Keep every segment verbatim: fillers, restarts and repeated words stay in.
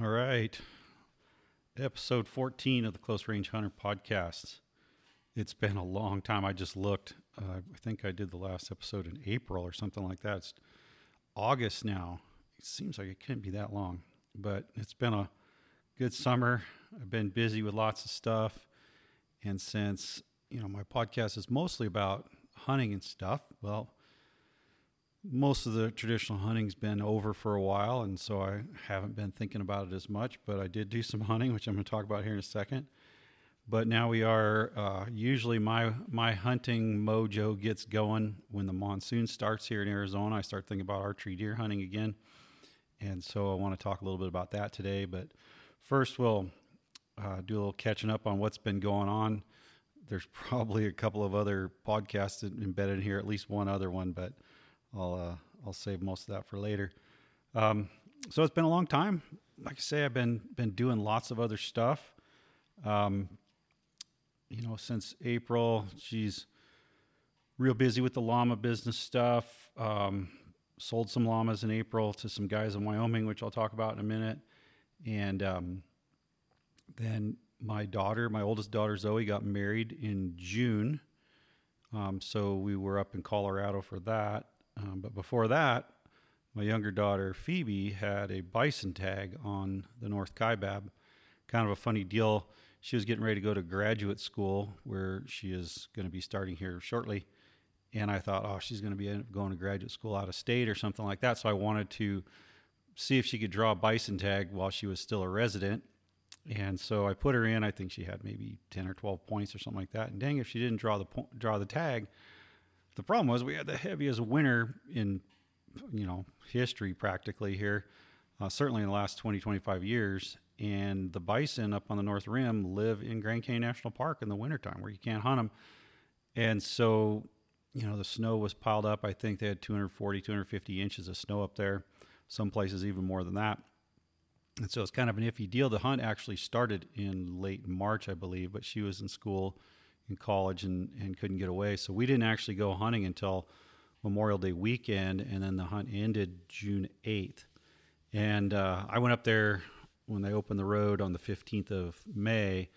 All right. Episode fourteen of the Close Range Hunter podcast. It's been a long time. I just looked. Uh, I think I did the last episode in April or something like that. It's August now. It seems like it couldn't be that long, but it's been a good summer. I've been busy with lots of stuff. And since, you know, my podcast is mostly about hunting and stuff, well, most of the traditional hunting's been over for a while, and so I haven't been thinking about it as much, but I did do some hunting, which I'm going to talk about here in a second. But now we are, uh, usually my my hunting mojo gets going when the monsoon starts here in Arizona. I start thinking about archery deer hunting again, and so I want to talk a little bit about that today. But first, we'll uh, do a little catching up on what's been going on. There's probably a couple of other podcasts embedded in here, at least one other one, but I'll uh, I'll save most of that for later. Um, so it's been a long time. Like I say, I've been been doing lots of other stuff. Um, you know, since April, she's real busy with the llama business stuff. Um, sold some llamas in April to some guys in Wyoming, which I'll talk about in a minute. And um, then my daughter, my oldest daughter, Zoe, got married in June. Um, so we were up in Colorado for that. Um, but before that, my younger daughter, Phoebe, had a bison tag on the North Kaibab. Kind of a funny deal. She was getting ready to go to graduate school, where she is going to be starting here shortly. And I thought, oh, she's going to be going to graduate school out of state or something like that. So I wanted to see if she could draw a bison tag while she was still a resident. And so I put her in. I think she had maybe ten or twelve points or something like that. And dang, if she didn't draw the po- draw the tag. The problem was we had the heaviest winter in, you know, history practically here, uh, certainly in the last twenty, twenty-five years. And the bison up on the North Rim live in Grand Canyon National Park in the wintertime where you can't hunt them. And so, you know, the snow was piled up. I think they had two hundred forty, two hundred fifty inches of snow up there, some places even more than that. And so it's kind of an iffy deal. The hunt actually started in late March, I believe, but she was in school in college and, and couldn't get away. So we didn't actually go hunting until Memorial Day weekend, and then the hunt ended June eighth. And uh, I went up there when they opened the road on the fifteenth of May,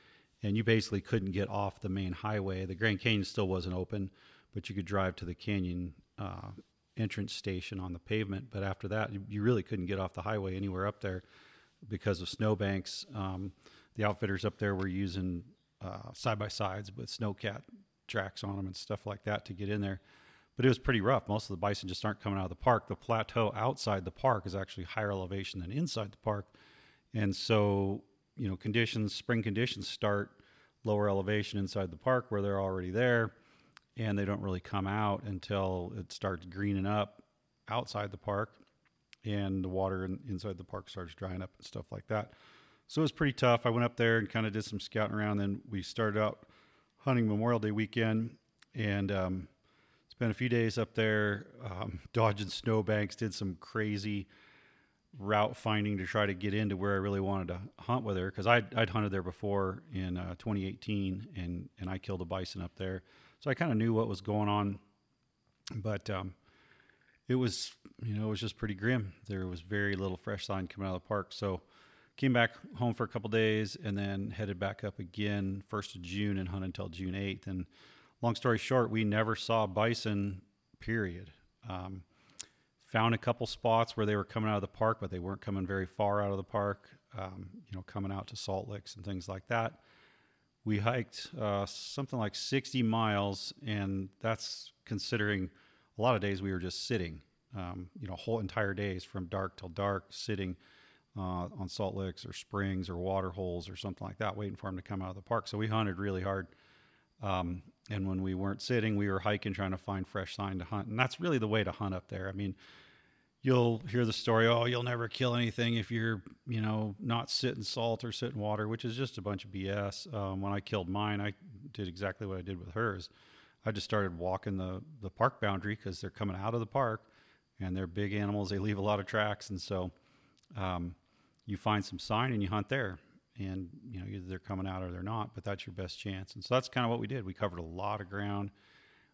and you basically couldn't get off the main highway. The Grand Canyon still wasn't open, but you could drive to the canyon uh, entrance station on the pavement. But after that, you really couldn't get off the highway anywhere up there because of snowbanks. Um, the outfitters up there were using Uh, side-by-sides with snowcat tracks on them and stuff like that to get in there. But it was pretty rough. Most of the bison just aren't coming out of the park. The plateau outside the park is actually higher elevation than inside the park. And so, you know, conditions, spring conditions start lower elevation inside the park where they're already there, and they don't really come out until it starts greening up outside the park, and the water in, inside the park starts drying up and stuff like that. So it was pretty tough. I went up there and kind of did some scouting around. Then we started out hunting Memorial Day weekend, and um, spent a few days up there um, dodging snowbanks, did some crazy route finding to try to get into where I really wanted to hunt with her, because I'd, I'd hunted there before in uh, twenty eighteen, and, and I killed a bison up there. So I kind of knew what was going on, but um, it was, you know, it was just pretty grim. There was very little fresh sign coming out of the park, so came back home for a couple days and then headed back up again first of June and hunted until June eighth. And long story short, we never saw bison, period. Um, found a couple spots where they were coming out of the park, but they weren't coming very far out of the park, um, you know, coming out to salt licks and things like that. We hiked uh, something like sixty miles, and that's considering a lot of days we were just sitting, um, you know, whole entire days from dark till dark sitting Uh, on salt licks or springs or water holes or something like that, waiting for them to come out of the park. So we hunted really hard. Um, and when we weren't sitting, we were hiking, trying to find fresh sign to hunt. And that's really the way to hunt up there. I mean, you'll hear the story, oh, you'll never kill anything if you're, you know, not sitting salt or sitting water, which is just a bunch of B S. Um, when I killed mine, I did exactly what I did with hers. I just started walking the, the park boundary because they're coming out of the park and they're big animals. They leave a lot of tracks. And so, um, you find some sign and you hunt there, and you know, either they're coming out or they're not, but that's your best chance. And so that's kind of what we did. We covered a lot of ground.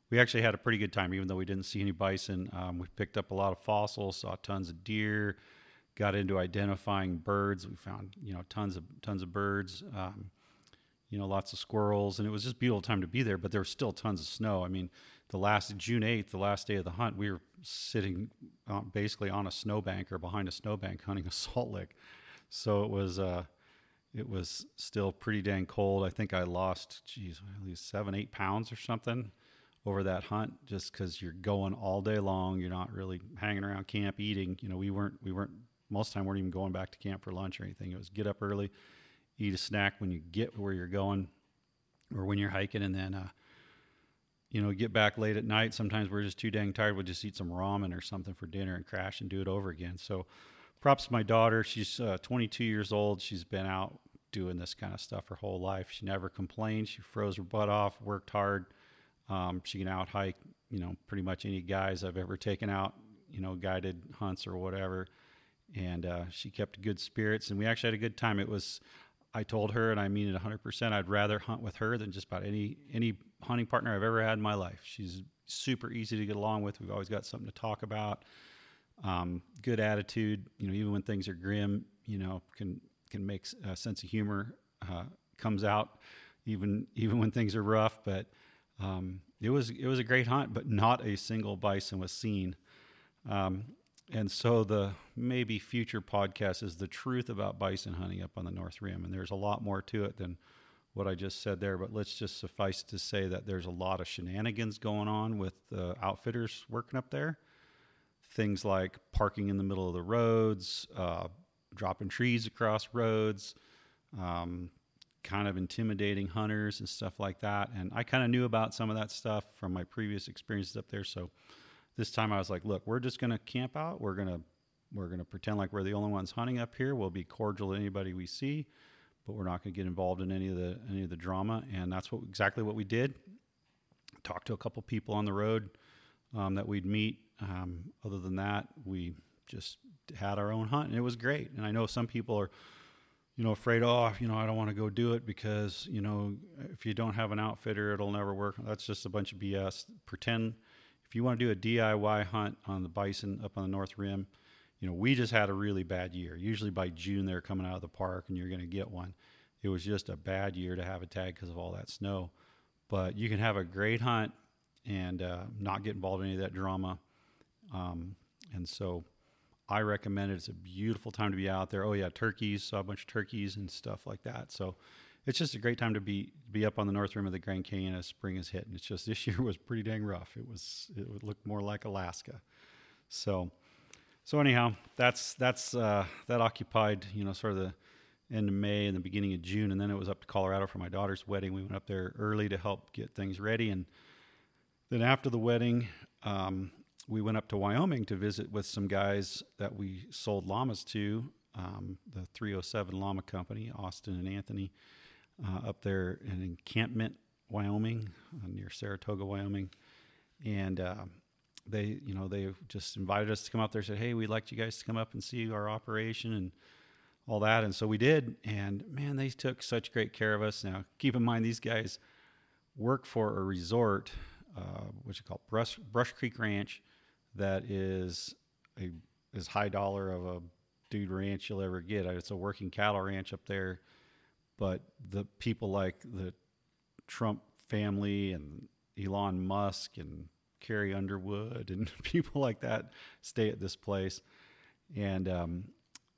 We actually had a pretty good time, even though we didn't see any bison. Um, we picked up a lot of fossils, saw tons of deer, got into identifying birds. We found, you know, tons of tons of birds, um, you know, lots of squirrels, and it was just a beautiful time to be there, but there was still tons of snow. I mean, the last June eighth, the last day of the hunt, we were sitting uh, basically on a snowbank or behind a snowbank hunting a salt lick. So it was uh, it was still pretty dang cold. I think I lost, geez, at least seven, eight pounds or something over that hunt, just because you're going all day long. You're not really hanging around camp eating. You know, we weren't, we weren't, most of the time weren't even going back to camp for lunch or anything. It was get up early, eat a snack when you get where you're going or when you're hiking, and then, uh, you know, get back late at night. Sometimes we're just too dang tired. We'll just eat some ramen or something for dinner and crash and do it over again. So props to my daughter. She's uh, twenty-two years old. She's been out doing this kind of stuff her whole life. She never complained. She froze her butt off, worked hard. Um, she can out hike, you know, pretty much any guys I've ever taken out, you know, guided hunts or whatever. And, uh, she kept good spirits, and we actually had a good time. It was, I told her, and I mean it a hundred percent, I'd rather hunt with her than just about any, any hunting partner I've ever had in my life. She's super easy to get along with. We've always got something to talk about. Um, good attitude, you know, even when things are grim, you know, can, can make a sense of humor, uh, comes out even, even when things are rough, but, Um, it was, it was a great hunt, but not a single bison was seen. Um, and so the maybe future podcast is the truth about bison hunting up on the North Rim. And there's a lot more to it than what I just said there, but let's just suffice to say that there's a lot of shenanigans going on with the uh, outfitters working up there. Things like parking in the middle of the roads, uh, dropping trees across roads, um, kind of intimidating hunters and stuff like that. And I kind of knew about some of that stuff from my previous experiences up there. So this time I was like, look, we're just going to camp out. We're going to, we're going to pretend like we're the only ones hunting up here. We'll be cordial to anybody we see, but we're not going to get involved in any of the, any of the drama. And that's what, exactly what we did. Talked to a couple people on the road, um, that we'd meet. Um, other than that, we just had our own hunt, and it was great. And I know some people are, you know, afraid, oh, you know, I don't want to go do it because, you know, if you don't have an outfitter, it'll never work. That's just a bunch of B S. Pretend if you want to do a D I Y hunt on the bison up on the North Rim, you know, we just had a really bad year. Usually by June, they're coming out of the park and you're going to get one. It was just a bad year to have a tag because of all that snow. But you can have a great hunt and uh, not get involved in any of that drama. Um, and so I recommend it. It's a beautiful time to be out there. Oh yeah, turkeys, saw a bunch of turkeys and stuff like that. So it's just a great time to be be up on the North Rim of the Grand Canyon as spring is hit. And it's just, this year was pretty dang rough. It was, it would look more like Alaska. So, so anyhow, that's, that's, uh, that occupied, you know, sort of the end of May and the beginning of June. And then it was up to Colorado for my daughter's wedding. We went up there early to help get things ready. And then after the wedding, um, we went up to Wyoming to visit with some guys that we sold llamas to, um, the three oh seven Llama Company, Austin and Anthony, uh, up there in Encampment, Wyoming, uh, near Saratoga, Wyoming. And uh, they, you know, they just invited us to come up there, said, hey, we'd like you guys to come up and see our operation and all that. And so we did. And man, they took such great care of us. Now, keep in mind, these guys work for a resort, uh, which is called Brush, Brush Creek Ranch. That is a, as high dollar of a dude ranch you'll ever get. It's a working cattle ranch up there, but the people like the Trump family and Elon Musk and Carrie Underwood and people like that stay at this place. And um,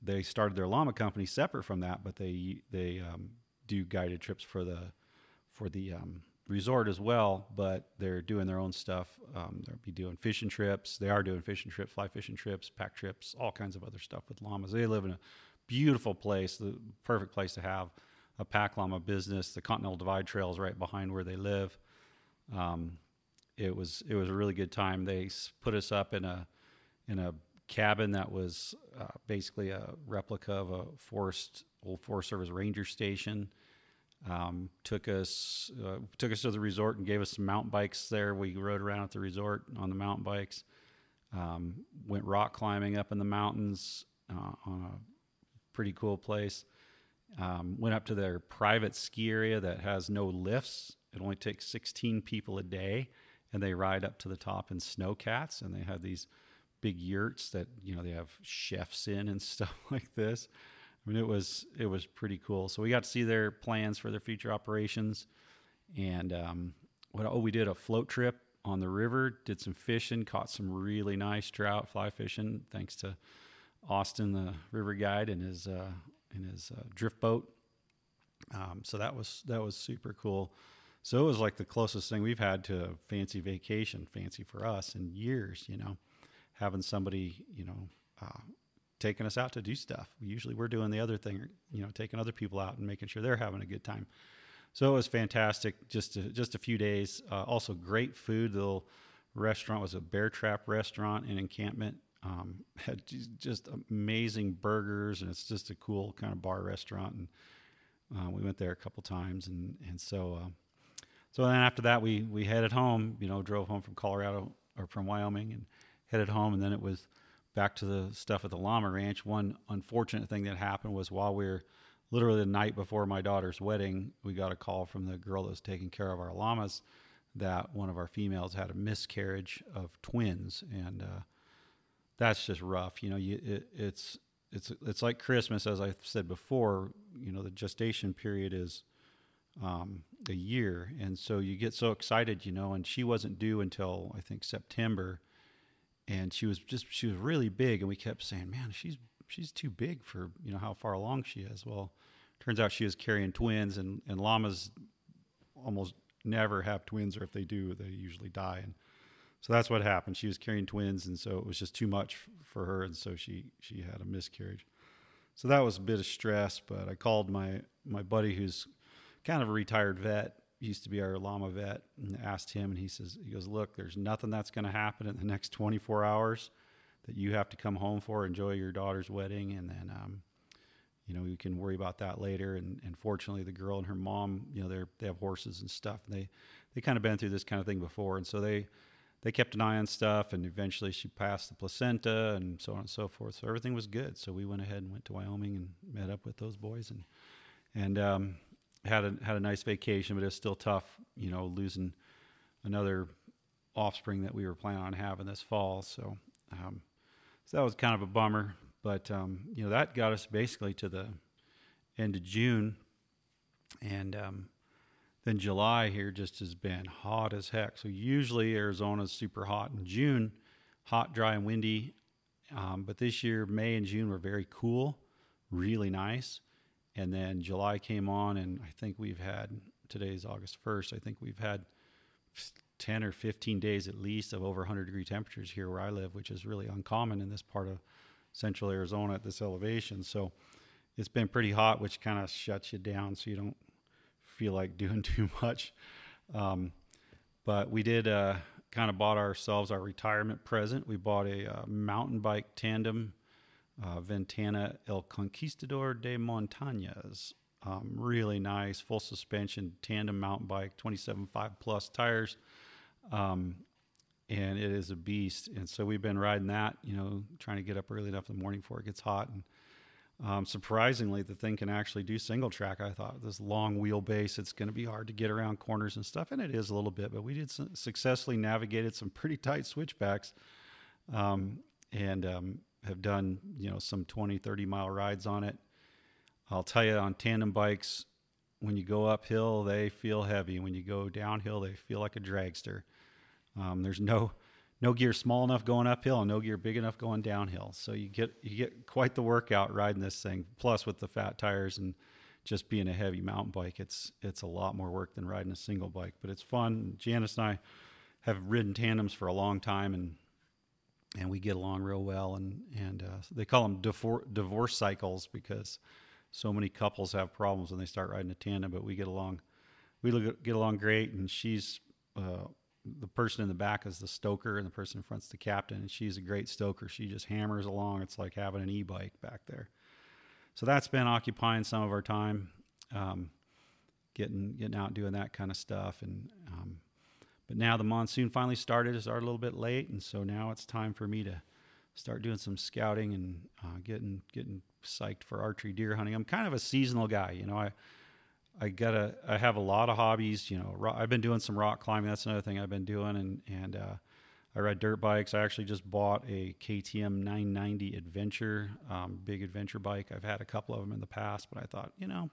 they started their llama company separate from that, but they they um, do guided trips for the for the um, resort as well, but they're doing their own stuff. Um, they'll be doing fishing trips. They are doing fishing trips, fly fishing trips, pack trips, all kinds of other stuff with llamas. They live in a beautiful place, the perfect place to have a pack llama business. The Continental Divide Trail is right behind where they live. Um, it was, it was a really good time. They put us up in a, in a cabin that was uh, basically a replica of a forest, old Forest Service ranger station. Um, took us, uh, took us to the resort and gave us some mountain bikes there. We rode around at the resort on the mountain bikes, um, went rock climbing up in the mountains, uh, on a pretty cool place. Um, went up to their private ski area that has no lifts. It only takes sixteen people a day, and they ride up to the top in snowcats, and they had these big yurts that, you know, they have chefs in and stuff like this. I mean, it was, it was pretty cool. So we got to see their plans for their future operations. And um, what, oh, we did a float trip on the river, did some fishing, caught some really nice trout fly fishing, thanks to Austin, the river guide, and his uh, and his uh, drift boat. Um, so that was that was super cool. So it was like the closest thing we've had to a fancy vacation, fancy for us, in years. You know, having somebody, you know, uh, taking us out to do stuff. Usually we're doing the other thing, you know, taking other people out and making sure they're having a good time. So it was fantastic. Just a, just a few days. Uh, also great food. The little restaurant was a Bear Trap restaurant in Encampment. Um, had just amazing burgers, and it's just a cool kind of bar restaurant. And uh, we went there a couple times, and and so uh, so then after that we we headed home. You know, drove home from Colorado or from Wyoming and headed home, and then it was back to the stuff at the llama ranch. One unfortunate thing that happened was while we were literally the night before my daughter's wedding, we got a call from the girl that was taking care of our llamas that one of our females had a miscarriage of twins, and. Uh, That's just rough, you know. You, it, it's it's it's like Christmas, as I said before. You know, the gestation period is um, a year, and so you get so excited, you know. And she wasn't due until I think September, and she was just she was really big, and we kept saying, "Man, she's she's too big for you know how far along she is." Well, turns out she was carrying twins, and and llamas almost never have twins, or if they do, they usually die. And so that's what happened. She was carrying twins, and so it was just too much f- for her, and so she she had a miscarriage. So that was a bit of stress, but I called my, my buddy who's kind of a retired vet, used to be our llama vet, and asked him, and he says, he goes, look, there's nothing that's going to happen in the next twenty-four hours that you have to come home for, enjoy your daughter's wedding, and then, um, you know, we can worry about that later. And, and fortunately, the girl and her mom, you know, they're they have horses and stuff, and they, they kind of been through this kind of thing before, and so they... They kept an eye on stuff, and eventually she passed the placenta and so on and so forth. So everything was good. So we went ahead and went to Wyoming and met up with those boys and and um, had a had a nice vacation. But it was still tough, you know, losing another offspring that we were planning on having this fall. So um, so that was kind of a bummer. But um, you know, that got us basically to the end of June, and. Um, Then July here just has been hot as heck. So usually Arizona's super hot in June, hot, dry, and windy. Um, but this year, May and June were very cool, really nice. And then July came on, and I think we've had, today's August first, I think we've had ten or fifteen days at least of over one hundred degree temperatures here where I live, which is really uncommon in this part of central Arizona at this elevation. So it's been pretty hot, which kind of shuts you down so you don't feel like doing too much. Um, but we did uh, kind of bought ourselves our retirement present. We bought a uh, mountain bike tandem, uh, Ventana El Conquistador de Montañas. Um, really nice, full suspension, tandem mountain bike, twenty-seven point five plus tires. Um, and it is a beast. And so we've been riding that, you know, trying to get up early enough in the morning before it gets hot. And Um, surprisingly, the thing can actually do single track. I thought this long wheelbase, it's going to be hard to get around corners and stuff, and it is a little bit, but we did su- successfully navigated some pretty tight switchbacks, um, and um, have done, you know, some twenty, thirty mile rides on it. I'll tell you, on tandem bikes, when you go uphill, they feel heavy. When you go downhill, they feel like a dragster. Um, there's no No gear small enough going uphill and no gear big enough going downhill. So you get you get quite the workout riding this thing. Plus with the fat tires and just being a heavy mountain bike, it's it's a lot more work than riding a single bike. But it's fun. Janice and I have ridden tandems for a long time, and and we get along real well. And and uh, they call them divorce, divorce cycles because so many couples have problems when they start riding a tandem. But we get along, we get along great, and she's. Uh, The person in the back is the stoker, and the person in front's the captain, and she's a great stoker. She just hammers along. It's like having an e-bike back there. So that's been occupying some of our time, um, getting getting out doing that kind of stuff. And um, but now the monsoon finally started. It started a little bit late, and so now it's time for me to start doing some scouting and uh, getting getting psyched for archery deer hunting. I'm kind of a seasonal guy, you know. I. I gotta, I have a lot of hobbies, you know, rock, I've been doing some rock climbing. That's another thing I've been doing. And, and, uh, I ride dirt bikes. I actually just bought a K T M nine ninety Adventure, um, big adventure bike. I've had a couple of them in the past, but I thought, you know,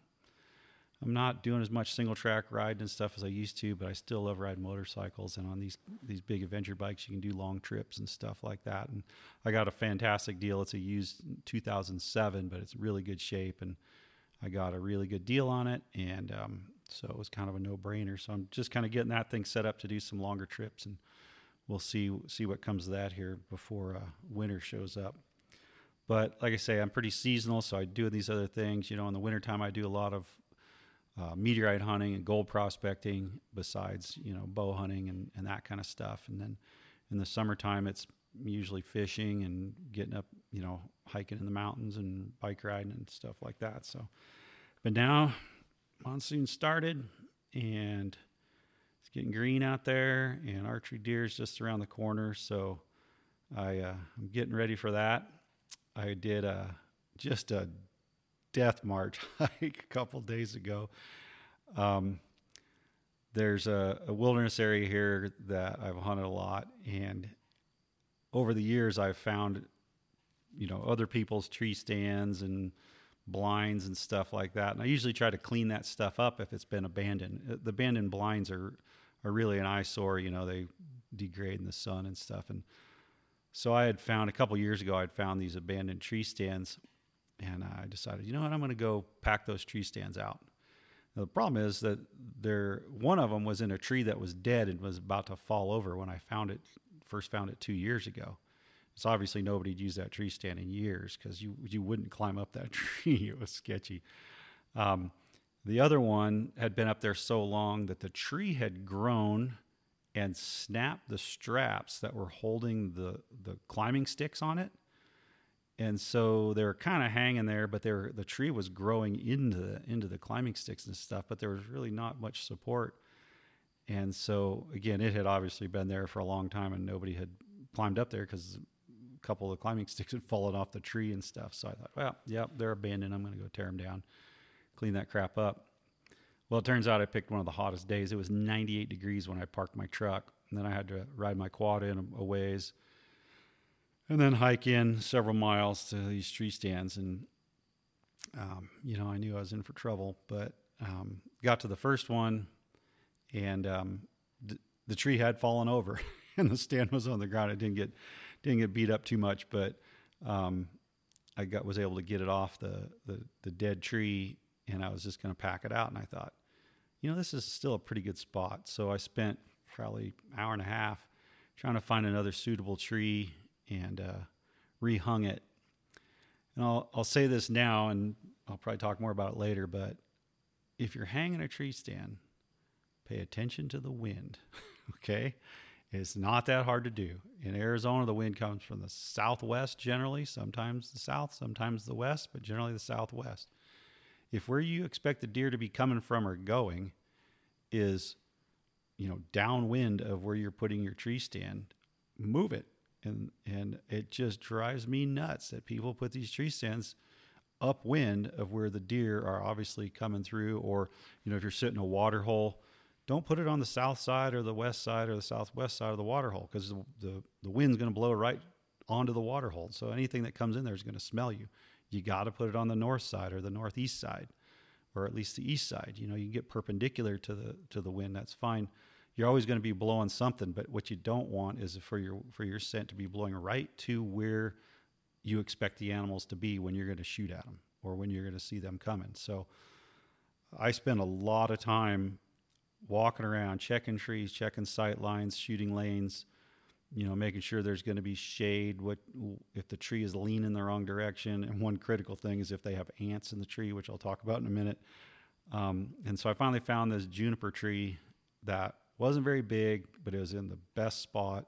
I'm not doing as much single track riding and stuff as I used to, but I still love riding motorcycles. And on these, these big adventure bikes, you can do long trips and stuff like that. And I got a fantastic deal. It's a used two thousand seven, but it's in really good shape. And I got a really good deal on it. And um, so it was kind of a no brainer. So I'm just kind of getting that thing set up to do some longer trips, and we'll see see what comes of that here before uh, winter shows up. But like I say, I'm pretty seasonal, so I do these other things. You know, in the wintertime, I do a lot of uh, meteorite hunting and gold prospecting besides, you know, bow hunting and, and that kind of stuff. And then in the summertime, it's usually fishing and getting up, you know, hiking in the mountains and bike riding and stuff like that. So, but now monsoon started and getting green out there, and archery deer is just around the corner, so I, uh, I'm getting ready for that. I did a, just a death march hike a couple days ago. Um, there's a, a wilderness area here that I've hunted a lot, and over the years I've found, you know, other people's tree stands and blinds and stuff like that, and I usually try to clean that stuff up if it's been abandoned. The abandoned blinds are are really an eyesore, you know, they degrade in the sun and stuff. And so I had found a couple years ago, I'd found these abandoned tree stands, and I decided, you know what, I'm going to go pack those tree stands out. Now, the problem is that there, one of them was in a tree that was dead and was about to fall over when I found it, first found it two years ago. It's obviously nobody'd used that tree stand in years because you, you wouldn't climb up that tree. It was sketchy. Um, the other one had been up there so long that the tree had grown and snapped the straps that were holding the, the climbing sticks on it. And so they were kind of hanging there, but they were, the tree was growing into the, into the climbing sticks and stuff, but there was really not much support. And so, again, it had obviously been there for a long time and nobody had climbed up there because a couple of the climbing sticks had fallen off the tree and stuff. So I thought, well, yeah, they're abandoned. I'm going to go tear them down, clean that crap up. Well, it turns out I picked one of the hottest days. It was ninety-eight degrees when I parked my truck, and then I had to ride my quad in a ways and then hike in several miles to these tree stands. And, um, you know, I knew I was in for trouble, but um, got to the first one, and um, th- the tree had fallen over and the stand was on the ground. It didn't get... Didn't get beat up too much, but um, I got was able to get it off the, the, the dead tree, and I was just going to pack it out. And I thought, you know, this is still a pretty good spot. So I spent probably an hour and a half trying to find another suitable tree and uh, rehung it. And I'll I'll say this now, and I'll probably talk more about it later, but if you're hanging a tree stand, pay attention to the wind, okay? It's not that hard to do. In Arizona, the wind comes from the southwest generally, sometimes the south, sometimes the west, but generally the southwest. If where you expect the deer to be coming from or going is, you know, downwind of where you're putting your tree stand, move it. And and it just drives me nuts that people put these tree stands upwind of where the deer are obviously coming through, or, you know, if you're sitting in a water hole, don't put it on the south side or the west side or the southwest side of the water hole, because the, the, the wind's going to blow right onto the water hole. So anything that comes in there is going to smell you. You got to put it on the north side or the northeast side, or at least the east side. You know, you can get perpendicular to the to the wind. That's fine. You're always going to be blowing something, but what you don't want is for your for your scent to be blowing right to where you expect the animals to be when you're going to shoot at them or when you're going to see them coming. So I spend a lot of time walking around, checking trees, checking sight lines, shooting lanes, you know, making sure there's going to be shade, what if the tree is leaning the wrong direction. And one critical thing is if they have ants in the tree, which I'll talk about in a minute. Um, and so I finally found this juniper tree that wasn't very big, but it was in the best spot.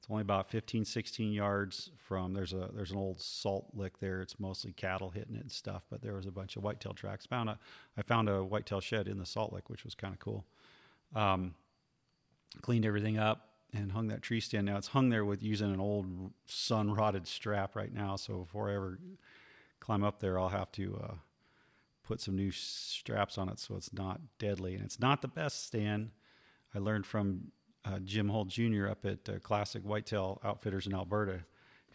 It's only about fifteen, sixteen yards from, there's a there's an old salt lick there. It's mostly cattle hitting it and stuff, but there was a bunch of whitetail tracks. Found a, I found a whitetail shed in the salt lick, which was kind of cool. Um, cleaned everything up and hung that tree stand. Now it's hung there with using an old sun rotted strap right now. So before I ever climb up there, I'll have to, uh, put some new straps on it so it's not deadly. And it's not the best stand. I learned from, uh, Jim Holt Junior up at uh, Classic Whitetail Outfitters in Alberta,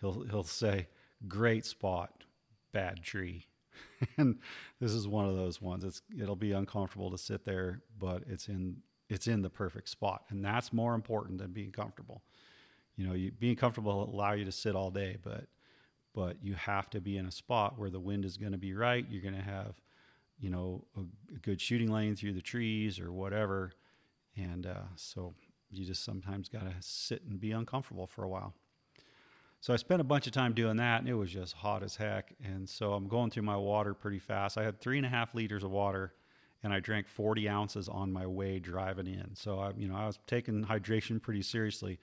he'll he'll say, "Great spot, bad tree." And this is one of those ones. It's it'll be uncomfortable to sit there, but it's in it's in the perfect spot, and that's more important than being comfortable. You know, you, being comfortable will allow you to sit all day, but but you have to be in a spot where the wind is going to be right. You're going to have, you know, a, a good shooting lane through the trees or whatever. And uh, so you just sometimes got to sit and be uncomfortable for a while. So I spent a bunch of time doing that, and it was just hot as heck. And so I'm going through my water pretty fast. I had three and a half liters of water, and I drank forty ounces on my way driving in. So, I, you know, I was taking hydration pretty seriously.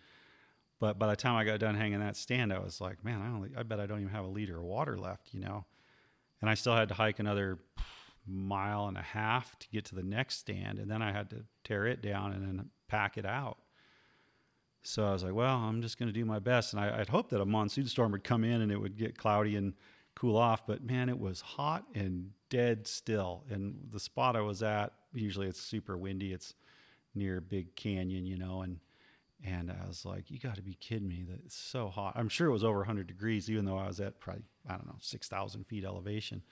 But by the time I got done hanging that stand, I was like, man, I only, I bet I don't even have a liter of water left, you know. And I still had to hike another mile and a half to get to the next stand. And then I had to tear it down and then pack it out. So I was like, well, I'm just going to do my best. And I, I'd hoped that a monsoon storm would come in and it would get cloudy and cool off. But, man, it was hot and dead still. And the spot I was at, usually it's super windy. It's near a big canyon, you know, and And I was like, you got to be kidding me. That it's so hot. I'm sure it was over one hundred degrees, even though I was at probably, I don't know, six thousand feet elevation.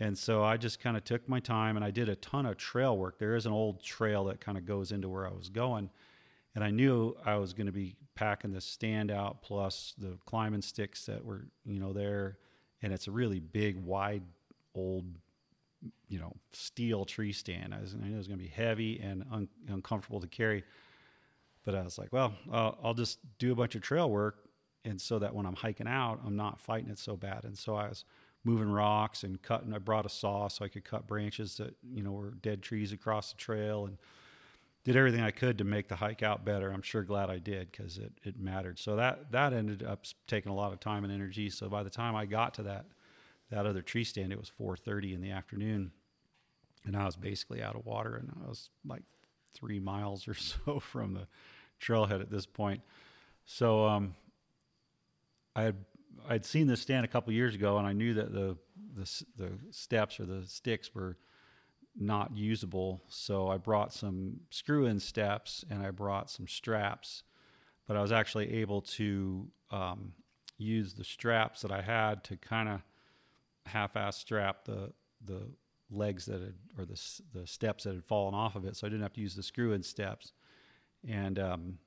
And so I just kind of took my time, and I did a ton of trail work. There is an old trail that kind of goes into where I was going. And I knew I was going to be packing the stand out plus the climbing sticks that were, you know, there. And it's a really big, wide, old, you know, steel tree stand. I, was, I knew it was going to be heavy and un- uncomfortable to carry. But I was like, well, uh, I'll just do a bunch of trail work, and so that when I'm hiking out, I'm not fighting it so bad. And so I was moving rocks and cutting. I brought a saw so I could cut branches that, you know, were dead trees across the trail, and did everything I could to make the hike out better. I'm sure glad I did, because it, it mattered. So that, that ended up taking a lot of time and energy. So by the time I got to that that other tree stand, it was four thirty in the afternoon, and I was basically out of water, and I was like three miles or so from the trailhead at this point. So um, I had I'd seen this stand a couple years ago, and I knew that the, the the steps or the sticks were not usable. So I brought some screw-in steps, and I brought some straps. But I was actually able to um, use the straps that I had to kind of half-ass strap the the legs that had, or the the steps that had fallen off of it. So I didn't have to use the screw-in steps. And um,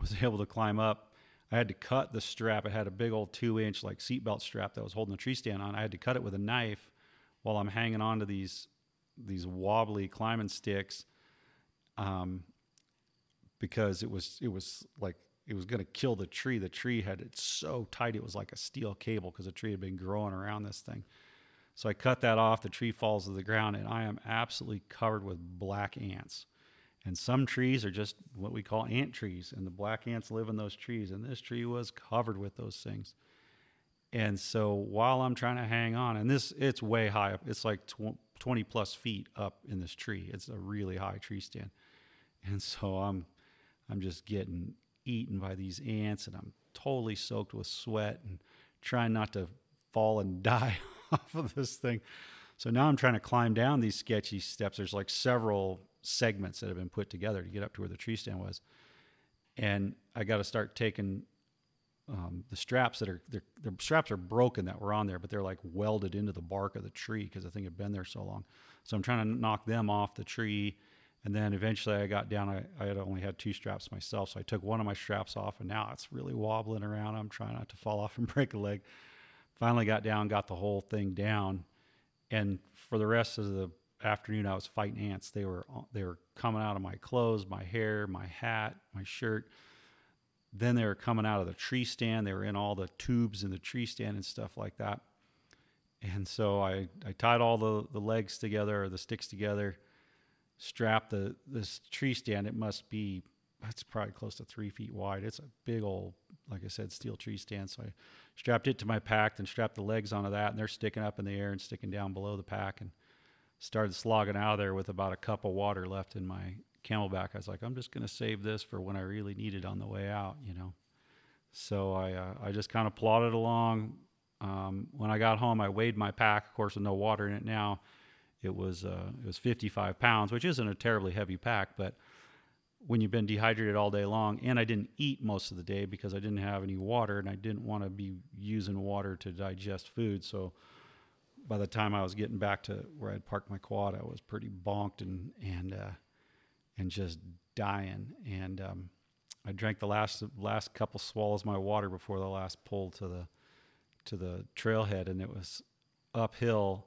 was able to climb up. I had to cut the strap. It had a big old two-inch like seatbelt strap that was holding the tree stand on. I had to cut it with a knife while I'm hanging on to these these wobbly climbing sticks, um, because it was it was like it was going to kill the tree. The tree had it so tight it was like a steel cable, because the tree had been growing around this thing. So I cut that off. The tree falls to the ground, and I am absolutely covered with black ants. And some trees are just what we call ant trees, and the black ants live in those trees. And this tree was covered with those things. And so while I'm trying to hang on, and this, it's way high up. It's like twenty plus feet up in this tree. It's a really high tree stand. And so I'm, I'm just getting eaten by these ants, and I'm totally soaked with sweat and trying not to fall and die off of this thing. So now I'm trying to climb down these sketchy steps. There's like several segments that have been put together to get up to where the tree stand was. And I got to start taking um, the straps that are, the straps are broken that were on there, but they're like welded into the bark of the tree because the thing had been there so long. So I'm trying to knock them off the tree. And then eventually I got down, I, I had only had two straps myself. So I took one of my straps off, and now it's really wobbling around. I'm trying not to fall off and break a leg. Finally got down, got the whole thing down. And for the rest of the afternoon, I was fighting ants. They were they were coming out of my clothes, my hair, my hat, my shirt. Then they were coming out of the tree stand. They were in all the tubes in the tree stand and stuff like that. And so I, I tied all the, the legs together, or the sticks together, strapped the this tree stand. It must be, that's probably close to three feet wide. It's a big old, like I said, steel tree stand. So I strapped it to my pack and strapped the legs onto that, and they're sticking up in the air and sticking down below the pack, and started slogging out of there with about a cup of water left in my Camelback. I was like, I'm just going to save this for when I really need it on the way out, you know. So I uh, I just kind of plodded along. Um, when I got home, I weighed my pack, of course, with no water in it now. It was uh, it was fifty-five pounds, which isn't a terribly heavy pack, but when you've been dehydrated all day long, and I didn't eat most of the day because I didn't have any water, and I didn't want to be using water to digest food. So by the time I was getting back to where I'd parked my quad, I was pretty bonked and and uh, and just dying. And um, I drank the last last couple swallows of my water before the last pull to the to the trailhead, and it was uphill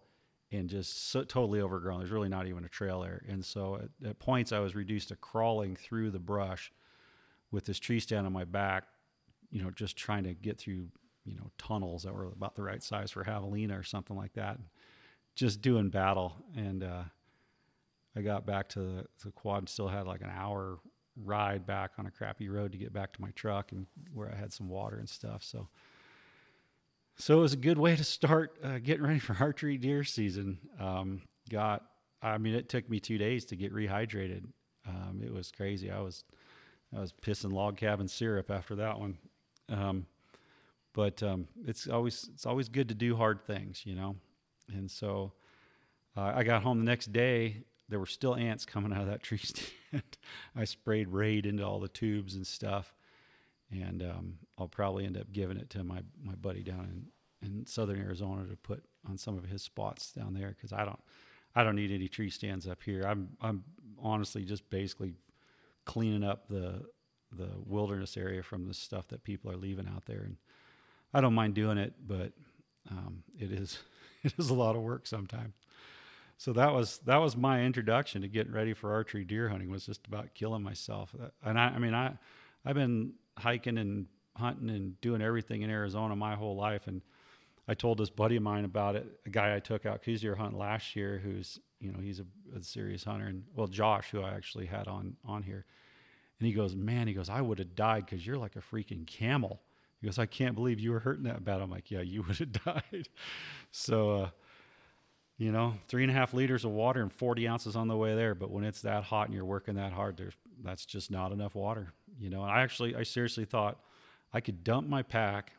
and just so totally overgrown. There's really not even a trail there. And so at, at points I was reduced to crawling through the brush with this tree stand on my back, you know, just trying to get through, you know, tunnels that were about the right size for javelina or something like that, just doing battle. And uh, I got back to the, the quad and still had like an hour ride back on a crappy road to get back to my truck and where I had some water and stuff. So So it was a good way to start uh, getting ready for archery deer season. Um, got, I mean, it took me two days to get rehydrated. Um, it was crazy. I was, I was pissing log cabin syrup after that one. Um, but um, it's always, it's always good to do hard things, you know. And so uh, I got home the next day. There were still ants coming out of that tree stand. I sprayed Raid into all the tubes and stuff. And um, I'll probably end up giving it to my, my buddy down in, in southern Arizona to put on some of his spots down there, because I don't I don't need any tree stands up here. I'm I'm honestly just basically cleaning up the the wilderness area from the stuff that people are leaving out there, and I don't mind doing it, but um, it is it is a lot of work sometimes. So that was that was my introduction to getting ready for archery deer hunting, was just about killing myself. And I, I mean I I've been hiking and hunting and doing everything in Arizona my whole life. And I told this buddy of mine about it, a guy I took out coues deer hunting last year, who's, you know, he's a, a serious hunter. And well, Josh, who I actually had on, on here. And he goes, man, he goes, I would have died, 'cause you're like a freaking camel. He goes, I can't believe you were hurting that bad. I'm like, yeah, you would have died. So, uh, you know, three and a half liters of water and forty ounces on the way there. But when it's that hot and you're working that hard, there's, that's just not enough water. You know, and I actually, I seriously thought I could dump my pack,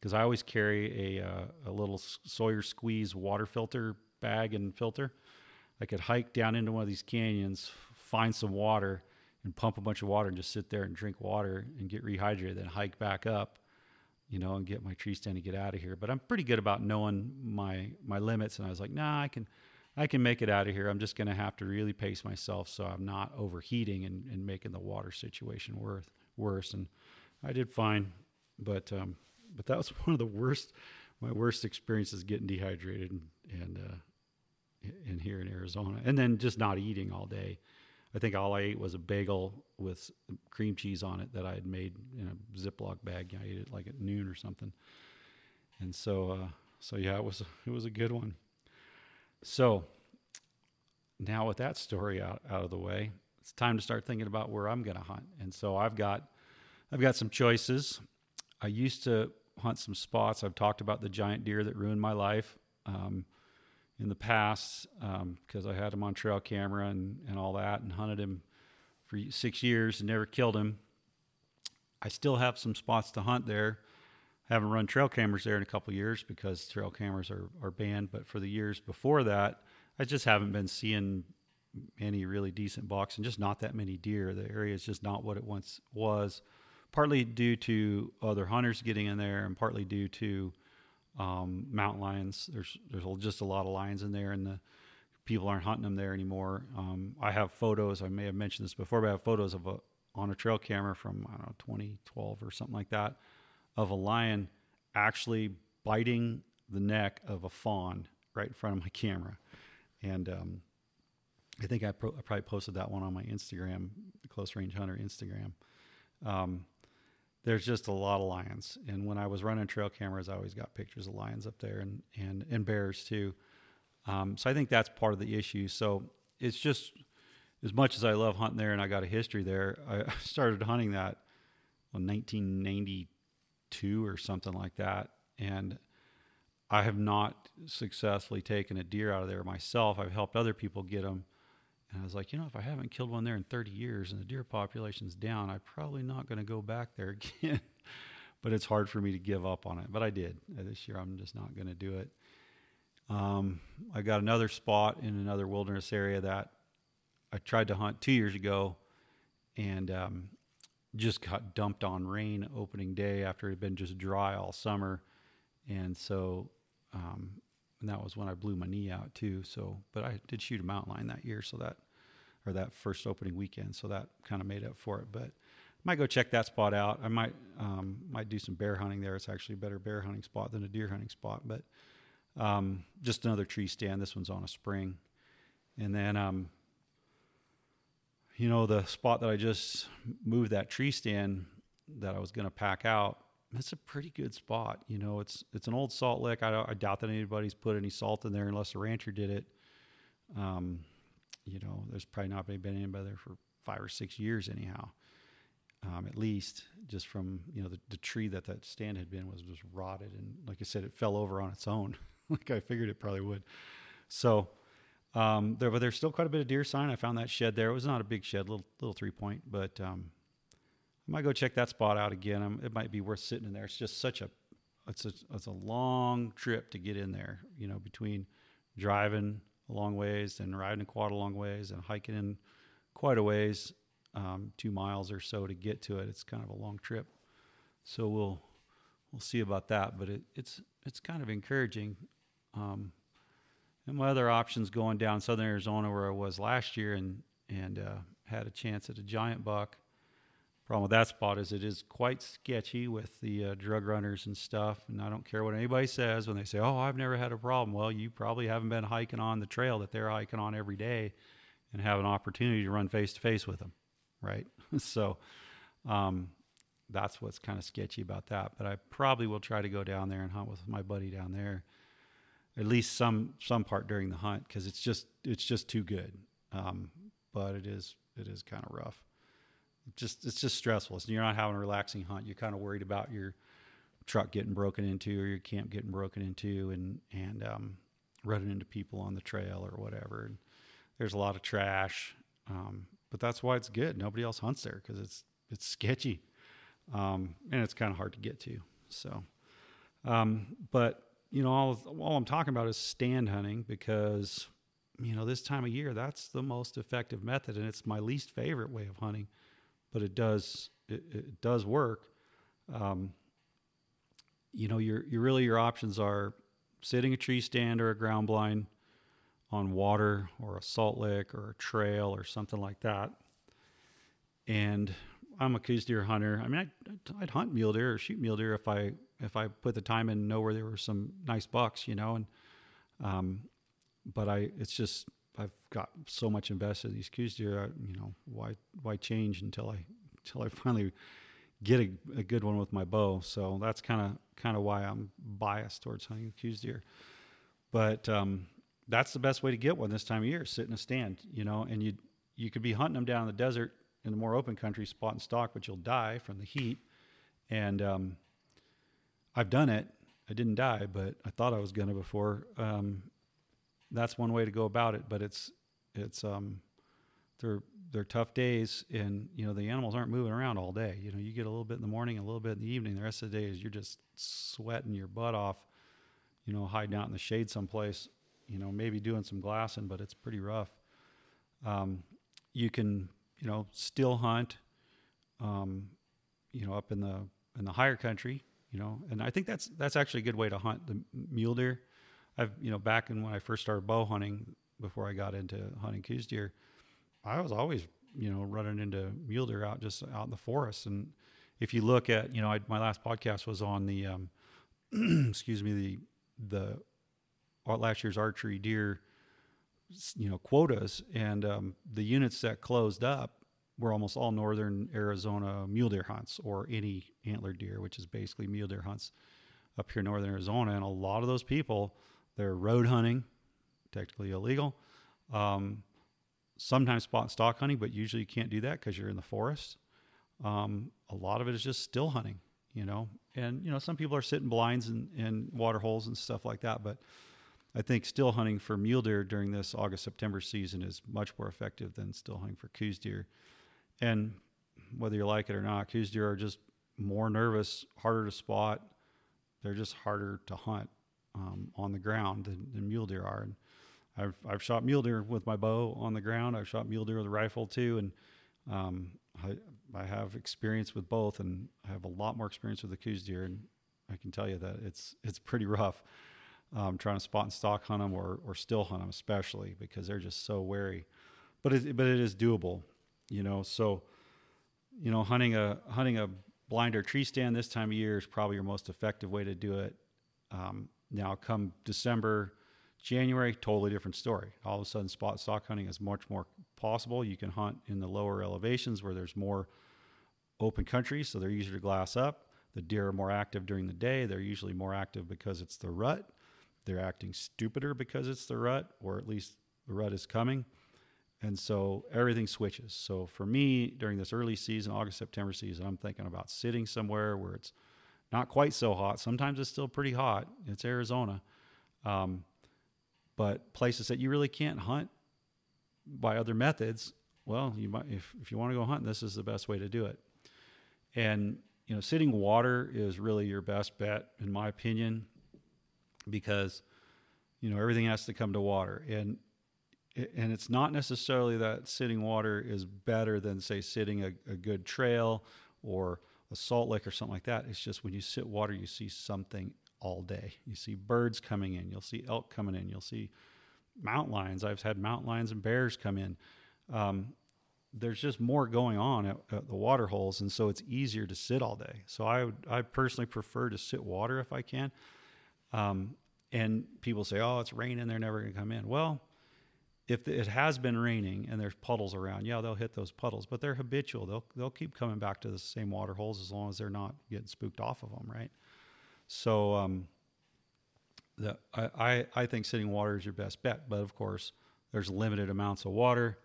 because I always carry a uh, a little Sawyer Squeeze water filter bag and filter. I could hike down into one of these canyons, find some water, and pump a bunch of water and just sit there and drink water and get rehydrated, then hike back up, you know, and get my tree stand and get out of here. But I'm pretty good about knowing my my limits, and I was like, nah, I can I can make it out of here. I'm just going to have to really pace myself so I'm not overheating and, and making the water situation worth, worse. And I did fine, but um, but that was one of the worst, my worst experiences getting dehydrated and, and uh, in here in Arizona. And then just not eating all day. I think all I ate was a bagel with cream cheese on it that I had made in a Ziploc bag. I ate it like at noon or something. And so uh, so yeah, it was it was a good one. So now with that story out, out of the way, it's time to start thinking about where I'm going to hunt. And so I've got, I've got some choices. I used to hunt some spots. I've talked about the giant deer that ruined my life um, in the past, because um, I had him on trail camera and, and all that, and hunted him for six years and never killed him. I still have some spots to hunt there. Haven't run trail cameras there in a couple of years because trail cameras are, are banned. But for the years before that, I just haven't been seeing any really decent bucks, and just not that many deer. The area is just not what it once was, partly due to other hunters getting in there, and partly due to um, mountain lions. There's there's just a lot of lions in there, and the people aren't hunting them there anymore. Um, I have photos. I may have mentioned this before, but I have photos of a, on a trail camera from, I don't know, twenty twelve or something like that, of a lion actually biting the neck of a fawn right in front of my camera. And um, I think I, pro- I probably posted that one on my Instagram, Close Range Hunter Instagram. Um, there's just a lot of lions. And when I was running trail cameras, I always got pictures of lions up there, and, and, and bears too. Um, so I think that's part of the issue. So it's just, as much as I love hunting there and I got a history there, I started hunting that in nineteen ninety-two or something like that, and I have not successfully taken a deer out of there myself. I've helped other people get them, and I was like, you know, if I haven't killed one there in thirty years and the deer population's down, I'm probably not going to go back there again. But it's hard for me to give up on it, but I did. This year I'm just not going to do it. Um, I got another spot in another wilderness area that I tried to hunt two years ago, and um, just got dumped on rain opening day after it had been just dry all summer. And so, um, and that was when I blew my knee out too. So, but I did shoot a mountain lion that year. So that, or that first opening weekend. So that kind of made up for it, but might go check that spot out. I might, um, might do some bear hunting there. It's actually a better bear hunting spot than a deer hunting spot, but, um, just another tree stand. This one's on a spring. And then, um, you know, the spot that I just moved that tree stand that I was going to pack out, that's a pretty good spot. You know, it's, it's an old salt lick. I, I doubt that anybody's put any salt in there unless a rancher did it. Um, you know, there's probably not been anybody there for five or six years anyhow. Um, at least just from, you know, the, the tree that that stand had been was just rotted. And like I said, it fell over on its own. Like I figured it probably would. So, um, there, but there's still quite a bit of deer sign. I found that shed there. It was not a big shed, little, little three point, but, um, I might go check that spot out again. I'm, it might be worth sitting in there. It's just such a, it's a, it's a long trip to get in there, you know, between driving a long ways and riding a quad a long ways and hiking in quite a ways, um, two miles or so to get to it. It's kind of a long trip. So we'll, we'll see about that, but it, it's, it's kind of encouraging. Um, and my other options going down Southern Arizona where I was last year and, and, uh, had a chance at a giant buck. Problem with that spot is it is quite sketchy with the uh, drug runners and stuff, and I don't care what anybody says when they say, oh, I've never had a problem. Well, you probably haven't been hiking on the trail that they're hiking on every day and have an opportunity to run face-to-face with them, right? So um, that's what's kind of sketchy about that, but I probably will try to go down there and hunt with my buddy down there, at least some some part during the hunt, because it's just, it's just too good, um, but it is it is kind of rough. Just it's just stressful. It's, you're not having a relaxing hunt. You're kind of worried about your truck getting broken into or your camp getting broken into and and um, running into people on the trail or whatever. And there's a lot of trash, um, but that's why it's good. Nobody else hunts there because it's it's sketchy, um, and it's kind of hard to get to. So, um, but you know, all all I'm talking about is stand hunting because you know this time of year that's the most effective method, and it's my least favorite way of hunting. But it does, it, it does work. Um, you know, your, your really, your options are sitting a tree stand or a ground blind on water or a salt lick or a trail or something like that. And I'm a coues deer hunter. I mean, I, I'd hunt mule deer or shoot mule deer if I, if I put the time in and know where there were some nice bucks, you know, and, um, but I, it's just, I've got so much invested in these coues deer, I, you know, why, why change until I, until I finally get a, a good one with my bow. So that's kind of, kind of why I'm biased towards hunting coues deer, but, um, that's the best way to get one this time of year, sit in a stand, you know, and you, you could be hunting them down in the desert in the more open country spot and stalk, but you'll die from the heat. And, um, I've done it. I didn't die, but I thought I was going to before, um, that's one way to go about it, but it's, it's, um, they're, they're tough days and, you know, the animals aren't moving around all day. You know, you get a little bit in the morning, a little bit in the evening, the rest of the day is you're just sweating your butt off, you know, hiding out in the shade someplace, you know, maybe doing some glassing, but it's pretty rough. Um, you can, you know, still hunt, um, you know, up in the, in the higher country, you know, and I think that's, that's actually a good way to hunt the mule deer. I've, you know, back in when I first started bow hunting, before I got into hunting coues deer, I was always, you know, running into mule deer out just out in the forest. And if you look at, you know, I, my last podcast was on the, um, excuse me, the, the last year's archery deer, you know, quotas and um, the units that closed up were almost all northern Arizona mule deer hunts or any antler deer, which is basically mule deer hunts up here in northern Arizona. And a lot of those people, they're road hunting, technically illegal. Um, sometimes spot and stalk hunting, but usually you can't do that because you're in the forest. Um, a lot of it is just still hunting, you know. And, you know, some people are sitting blinds and, and water holes and stuff like that. But I think still hunting for mule deer during this August-September season is much more effective than still hunting for coues deer. And whether you like it or not, coues deer are just more nervous, harder to spot. They're just harder to hunt. Um, on the ground than, than mule deer are. And I've, I've shot mule deer with my bow on the ground. I've shot mule deer with a rifle too. And, um, I, I have experience with both, and I have a lot more experience with the coues deer, and I can tell you that it's it's pretty rough um, trying to spot and stalk hunt them or, or still hunt them, especially because they're just so wary. But it, but it is doable, you know. So, you know, hunting a hunting a blind or tree stand this time of year is probably your most effective way to do it. Um, now, come December, January, totally different story. All of a sudden, spot and stalk hunting is much more possible. You can hunt in the lower elevations where there's more open country, so they're easier to glass up. The deer are more active during the day. They're usually more active because it's the rut. They're acting stupider because it's the rut, or at least the rut is coming. And so everything switches. So for me, during this early season, August, September season, I'm thinking about sitting somewhere where it's not quite so hot. Sometimes it's still pretty hot. It's Arizona. Um, but places that you really can't hunt by other methods, well, you might, if, if you want to go hunting, this is the best way to do it. And, you know, sitting water is really your best bet, in my opinion, because, you know, everything has to come to water. And And it's not necessarily that sitting water is better than, say, sitting a, a good trail or a salt lick or something like that. It's just when you sit water, you see something all day. You see birds coming in. You'll see elk coming in. You'll see mountain lions. I've had mountain lions and bears come in. Um, there's just more going on at, at the water holes, and so it's easier to sit all day. So I would, I personally prefer to sit water if I can. Um, and people say, oh, it's raining. They're never going to come in. Well, if it has been raining and there's puddles around, yeah, they'll hit those puddles, but they're habitual. They'll they'll keep coming back to the same water holes as long as they're not getting spooked off of them, right? So um, the, I, I think sitting water is your best bet, but of course there's limited amounts of water.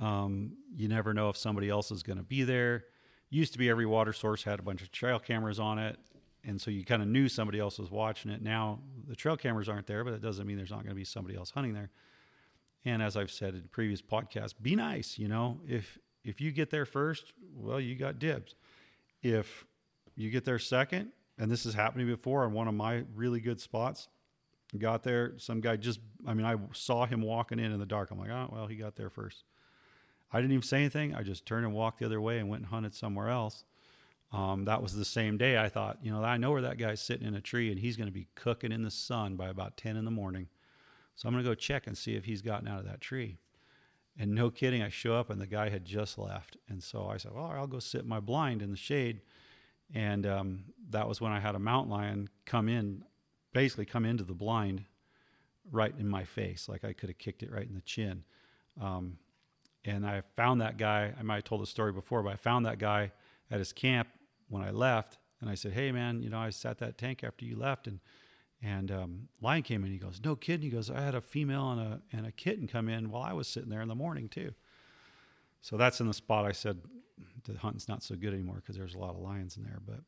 Um, you never know if somebody else is going to be there. Used to be every water source had a bunch of trail cameras on it, and so you kind of knew somebody else was watching it. Now the trail cameras aren't there, but it doesn't mean there's not going to be somebody else hunting there. And as I've said in previous podcasts, be nice. You know, if if you get there first, well, you got dibs. If you get there second, and this has happened before on one of my really good spots, got there, some guy just, I mean, I saw him walking in in the dark. I'm like, oh, well, he got there first. I didn't even say anything. I just turned and walked the other way and went and hunted somewhere else. Um, that was the same day. I thought, you know, I know where that guy's sitting in a tree, and he's going to be cooking in the sun by about ten in the morning. So I'm going to go check and see if he's gotten out of that tree. And no kidding, I show up and the guy had just left. And so I said, well, I'll go sit in my blind in the shade. And um, that was when I had a mountain lion come in, basically come into the blind right in my face. Like I could have kicked it right in the chin. Um, and I found that guy. I might have told the story before, but I found that guy at his camp when I left. And I said, hey, man, you know, I sat that tank after you left, and And um, lion came in. He goes, no kidding. He goes, I had a female and a and a kitten come in while I was sitting there in the morning too. So that's in the spot I said the hunting's not so good anymore because there's a lot of lions in there. But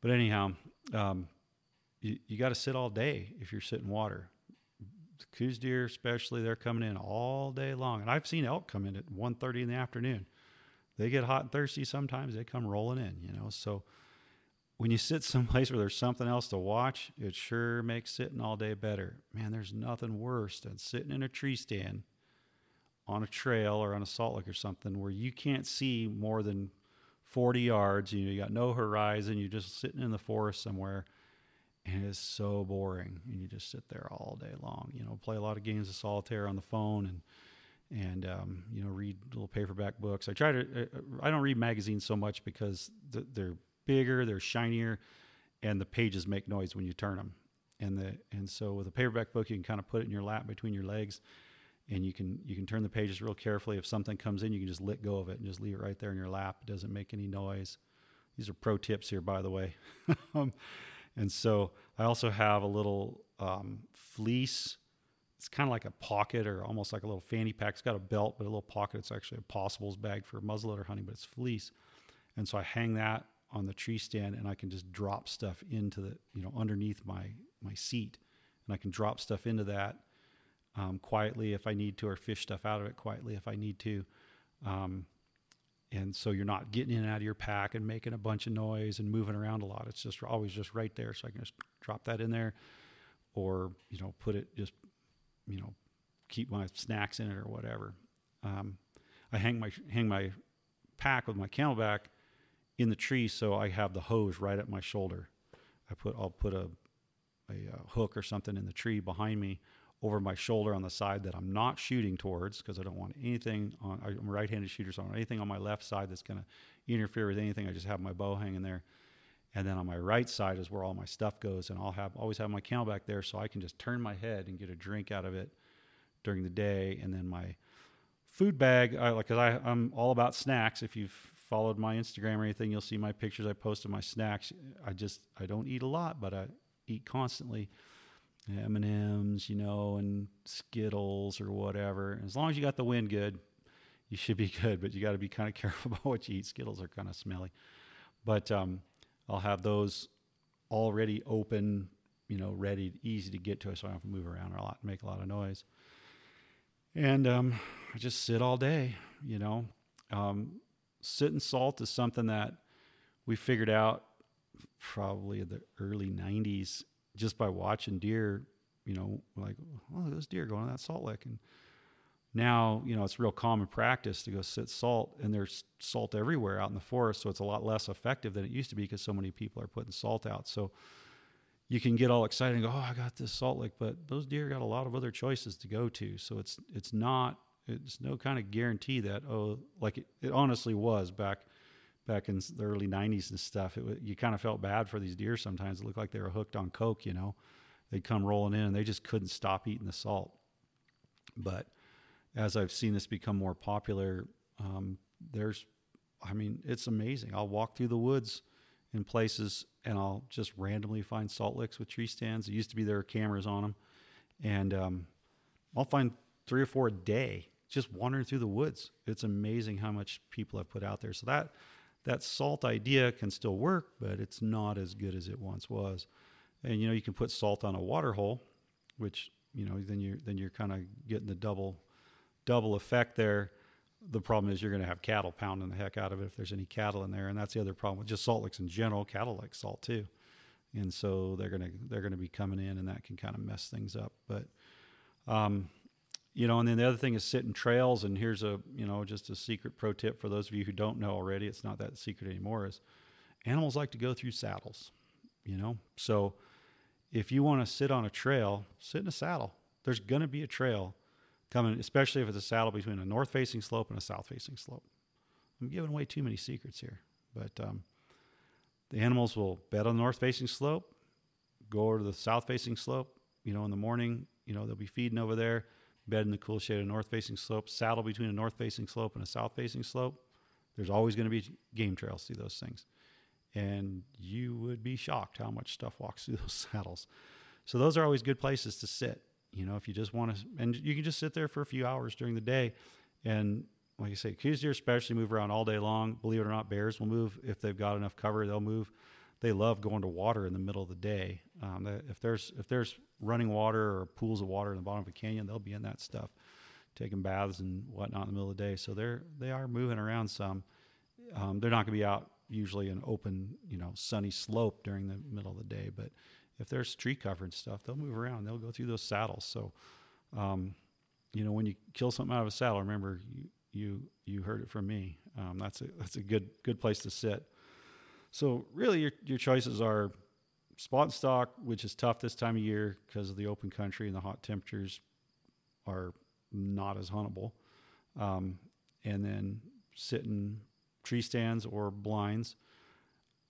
but anyhow, um, you, you got to sit all day if you're sitting water. The coues deer especially, they're coming in all day long. And I've seen elk come in at one thirty in the afternoon. They get hot and thirsty sometimes. They come rolling in, you know, so... When you sit someplace where there's something else to watch, it sure makes sitting all day better. Man, there's nothing worse than sitting in a tree stand on a trail or on a salt lick or something where you can't see more than forty yards. You know, you got no horizon. You're just sitting in the forest somewhere, and it's so boring. And you just sit there all day long. You know, play a lot of games of solitaire on the phone and and um, you know, read little paperback books. I try to. I don't read magazines so much because they're bigger, they're shinier, and the pages make noise when you turn them. And the and so with a paperback book, you can kind of put it in your lap between your legs, and you can you can turn the pages real carefully. If something comes in, you can just let go of it and just leave it right there in your lap. It doesn't make any noise. These are pro tips here, by the way. um, and so I also have a little um, fleece. It's kind of like a pocket or almost like a little fanny pack. It's got a belt, but a little pocket. It's actually a possibles bag for muzzleloader hunting, but it's fleece. And so I hang that on the tree stand, and I can just drop stuff into the, you know, underneath my, my seat, and I can drop stuff into that, um, quietly if I need to, or fish stuff out of it quietly if I need to. Um, and so you're not getting in and out of your pack and making a bunch of noise and moving around a lot. It's just always just right there. So I can just drop that in there, or, you know, put it, just, you know, keep my snacks in it or whatever. Um, I hang my, hang my pack with my Camelback in the tree, so I have the hose right at my shoulder. I put I'll put a, a a hook or something in the tree behind me, over my shoulder on the side that I'm not shooting towards, because I don't want anything on. I'm a right-handed shooter, so I don't want anything on my left side that's going to interfere with anything. I just have my bow hanging there, and then on my right side is where all my stuff goes, and I'll have always have my Camelback there, so I can just turn my head and get a drink out of it during the day, and then my food bag, I, like, cause I, I'm all about snacks. If you've followed my Instagram or anything, you'll see my pictures I post of my snacks. I just, I don't eat a lot, but I eat constantly. M and M's, you know, and Skittles or whatever. And as long as you got the wind good, you should be good, but you got to be kind of careful about what you eat. Skittles are kind of smelly, but um, I'll have those already open, you know, ready, easy to get to, so I don't have to move around a lot and make a lot of noise. And um, I just sit all day, you know. Um, sit and salt is something that we figured out probably in the early nineties just by watching deer, you know, like, oh, those deer going on that salt lick. And now, you know, it's real common practice to go sit salt, and there's salt everywhere out in the forest, so it's a lot less effective than it used to be because so many people are putting salt out. So you can get all excited and go, oh, I got this salt lick, but those deer got a lot of other choices to go to. So it's it's not, it's no kind of guarantee that, oh, like it, it honestly was back back in the early nineties and stuff. It was, you kind of felt bad for these deer sometimes. It looked like they were hooked on coke, you know. They'd come rolling in, and they just couldn't stop eating the salt. But as I've seen this become more popular, um, there's, I mean, it's amazing. I'll walk through the woods in places, and I'll just randomly find salt licks with tree stands. It used to be there were cameras on them. And um, I'll find three or four a day just wandering through the woods. It's amazing how much people have put out there. So that that salt idea can still work, but it's not as good as it once was. And, you know, you can put salt on a water hole, which, you know, then you're, then you're kind of getting the double double effect there. The problem is you're going to have cattle pounding the heck out of it if there's any cattle in there, and that's the other problem with just salt licks in general. Cattle like salt too, and so they're going to they're going to be coming in, and that can kind of mess things up. But um, you know, and then the other thing is sitting trails. And here's a you know just a secret pro tip for those of you who don't know already. It's not that secret anymore. Is animals like to go through saddles, you know. So if you want to sit on a trail, sit in a saddle. There's going to be a trail coming, especially if it's a saddle between a north-facing slope and a south-facing slope. I'm giving away too many secrets here, but um, the animals will bed on the north-facing slope, go over to the south-facing slope, you know, in the morning, you know, they'll be feeding over there, bed in the cool shade of north-facing slope, saddle between a north-facing slope and a south-facing slope. There's always going to be game trails through those things, and you would be shocked how much stuff walks through those saddles. So those are always good places to sit. You know, if you just want to, and you can just sit there for a few hours during the day. And like I say, coues deer especially move around all day long. Believe it or not, bears will move. If they've got enough cover, they'll move. They love going to water in the middle of the day. Um, if there's if there's running water or pools of water in the bottom of a canyon, they'll be in that stuff, taking baths and whatnot in the middle of the day. So they're, they are moving around some. Um, they're not going to be out usually an open, you know, sunny slope during the middle of the day, but if there's tree cover and stuff, they'll move around. They'll go through those saddles. So, um, you know, when you kill something out of a saddle, remember, you you, you heard it from me. Um, that's a that's a good good place to sit. So really, your your choices are spot and stock, which is tough this time of year because of the open country and the hot temperatures are not as huntable. Um, and then sit in tree stands or blinds.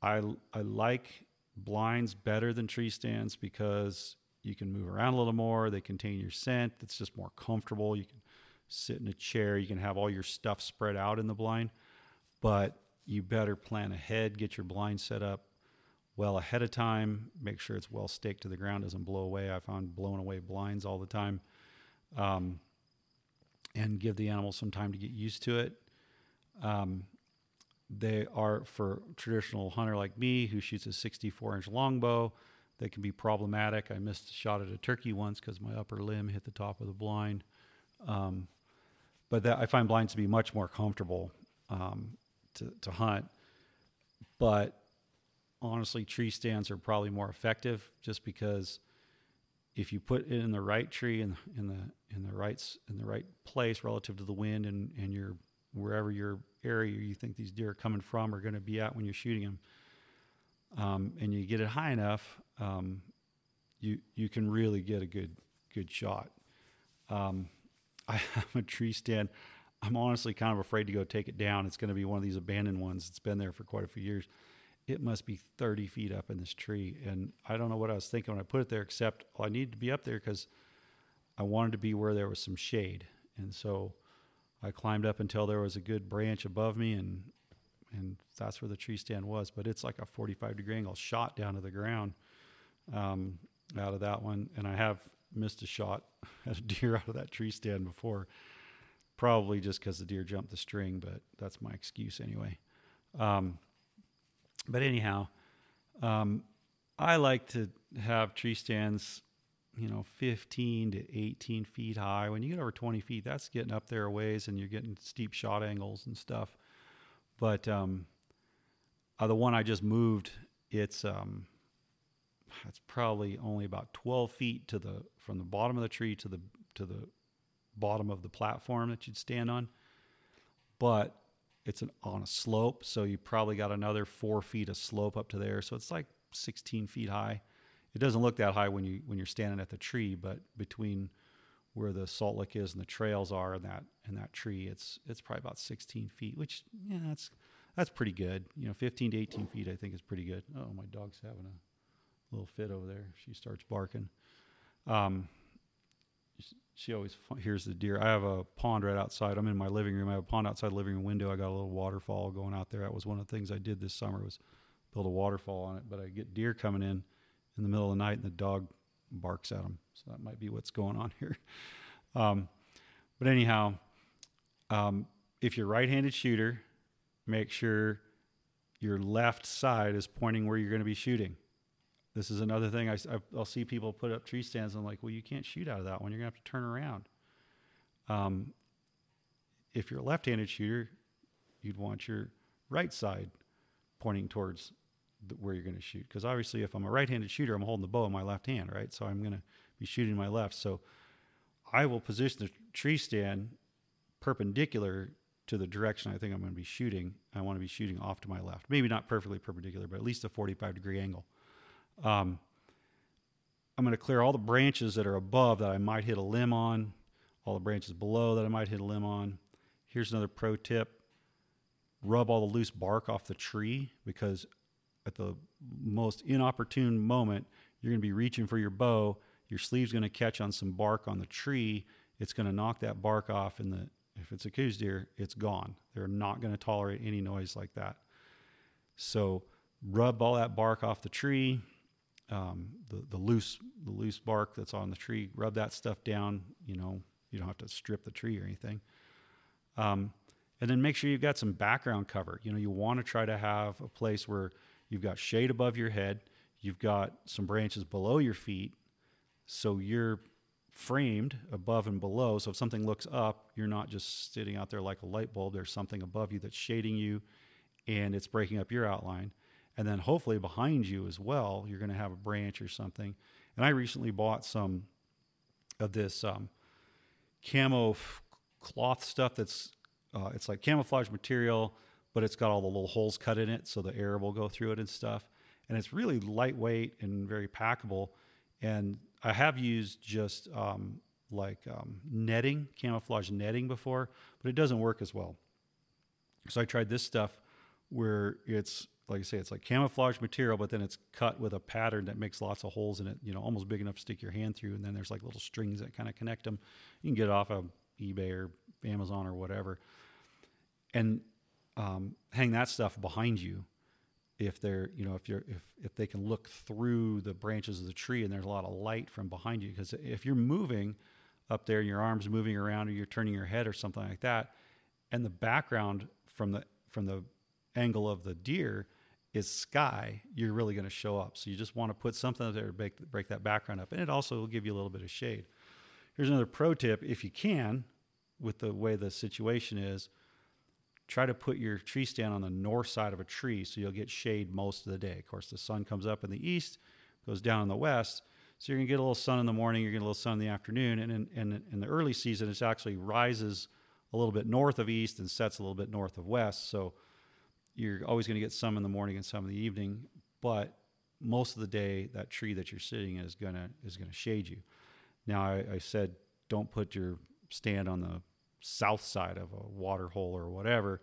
I I like blinds better than tree stands because you can move around a little more. They contain your scent. It's just more comfortable. You can sit in a chair. You can have all your stuff spread out in the blind, but you better plan ahead, get your blind set up well ahead of time, make sure it's well staked to the ground, doesn't blow away. I found blown away blinds all the time, um, and give the animal some time to get used to it. Um, They are, for traditional hunter like me who shoots a sixty-four inch longbow, that can be problematic. I missed a shot at a turkey once because my upper limb hit the top of the blind. Um, but that, I find blinds to be much more comfortable um, to, to hunt. But honestly, tree stands are probably more effective just because if you put it in the right tree and in, in the in the right in the right place relative to the wind and and your wherever your area you think these deer are coming from are going to be at when you're shooting them. Um, and you get it high enough, um, you you can really get a good good shot. Um, I have a tree stand. I'm honestly kind of afraid to go take it down. It's going to be one of these abandoned ones. It's been there for quite a few years. It must be thirty feet up in this tree. And I don't know what I was thinking when I put it there, except oh, I needed to be up there because I wanted to be where there was some shade. And so I climbed up until there was a good branch above me, and and that's where the tree stand was. But it's like a forty-five degree angle shot down to the ground um, out of that one. And I have missed a shot at a deer out of that tree stand before, probably just because the deer jumped the string, but that's my excuse anyway. Um, but anyhow, um, I like to have tree stands, you know, fifteen to eighteen feet high. When you get over twenty feet, that's getting up there a ways and you're getting steep shot angles and stuff. But, um, uh, the one I just moved, it's, um, it's probably only about twelve feet to the, from the bottom of the tree to the, to the bottom of the platform that you'd stand on, but it's an, on a slope. So you probably got another four feet of slope up to there. So it's like sixteen feet high. It doesn't look that high when you, when you're standing at the tree, but between where the salt lick is and the trails are and that, and that tree, it's, it's probably about sixteen feet, which, yeah, that's, that's pretty good. You know, fifteen to eighteen feet, I think is pretty good. Oh, my dog's having a little fit over there. She starts barking. Um, She always hears the deer. I have a pond right outside. I'm in my living room. I have a pond outside the living room window. I got a little waterfall going out there. That was one of the things I did this summer was build a waterfall on it. But I get deer coming in in the middle of the night, and the dog barks at them. So that might be what's going on here. Um, but anyhow, um, if you're a right-handed shooter, make sure your left side is pointing where you're going to be shooting. This is another thing. I, I'll see people put up tree stands. And I'm like, well, you can't shoot out of that one. You're going to have to turn around. Um, if you're a left-handed shooter, you'd want your right side pointing towards the, where you're going to shoot. Because obviously, if I'm a right-handed shooter, I'm holding the bow in my left hand, right? So I'm going to be shooting my left. So I will position the tree stand perpendicular to the direction I think I'm going to be shooting. I want to be shooting off to my left. Maybe not perfectly perpendicular, but at least a forty-five degree angle. Um, I'm going to clear all the branches that are above that I might hit a limb on, all the branches below that I might hit a limb on. Here's another pro tip. Rub all the loose bark off the tree, because at the most inopportune moment, you're going to be reaching for your bow. Your sleeve's going to catch on some bark on the tree. It's going to knock that bark off, and the, if it's a coues deer, it's gone. They're not going to tolerate any noise like that. So rub all that bark off the tree. Um, the, the loose, the loose bark that's on the tree, rub that stuff down. You know, you don't have to strip the tree or anything. Um, and then make sure you've got some background cover. You know, you want to try to have a place where you've got shade above your head. You've got some branches below your feet. So you're framed above and below. So if something looks up, you're not just sitting out there like a light bulb. There's something above you that's shading you and it's breaking up your outline. And then hopefully behind you as well, you're going to have a branch or something. And I recently bought some of this um, camo f- cloth stuff that's, uh, it's like camouflage material, but it's got all the little holes cut in it so the air will go through it and stuff. And it's really lightweight and very packable. And I have used just um, like um, netting, camouflage netting before, but it doesn't work as well. So I tried this stuff where it's, like I say, it's like camouflage material, but then it's cut with a pattern that makes lots of holes in it, you know, almost big enough to stick your hand through. And then there's like little strings that kind of connect them. You can get it off of eBay or Amazon or whatever. And um, hang that stuff behind you if they're, you know, if you're, if, if they can look through the branches of the tree and there's a lot of light from behind you. Because if you're moving up there, your arms moving around or you're turning your head or something like that, and the background from the, from the angle of the deer is sky, you're really going to show up. So you just want to put something there to break, break that background up. And it also will give you a little bit of shade. Here's another pro tip. If you can, with the way the situation is, try to put your tree stand on the north side of a tree so you'll get shade most of the day. Of course, the sun comes up in the east, goes down in the west. So you're going to get a little sun in the morning, you're going to get a little sun in the afternoon. And in, in, in the early season, it actually rises a a little bit north of east and sets a little bit north of west. So you're always going to get some in the morning and some in the evening, but most of the day that tree that you're sitting is going to is going to shade you. Now, I, I said don't put your stand on the south side of a water hole or whatever.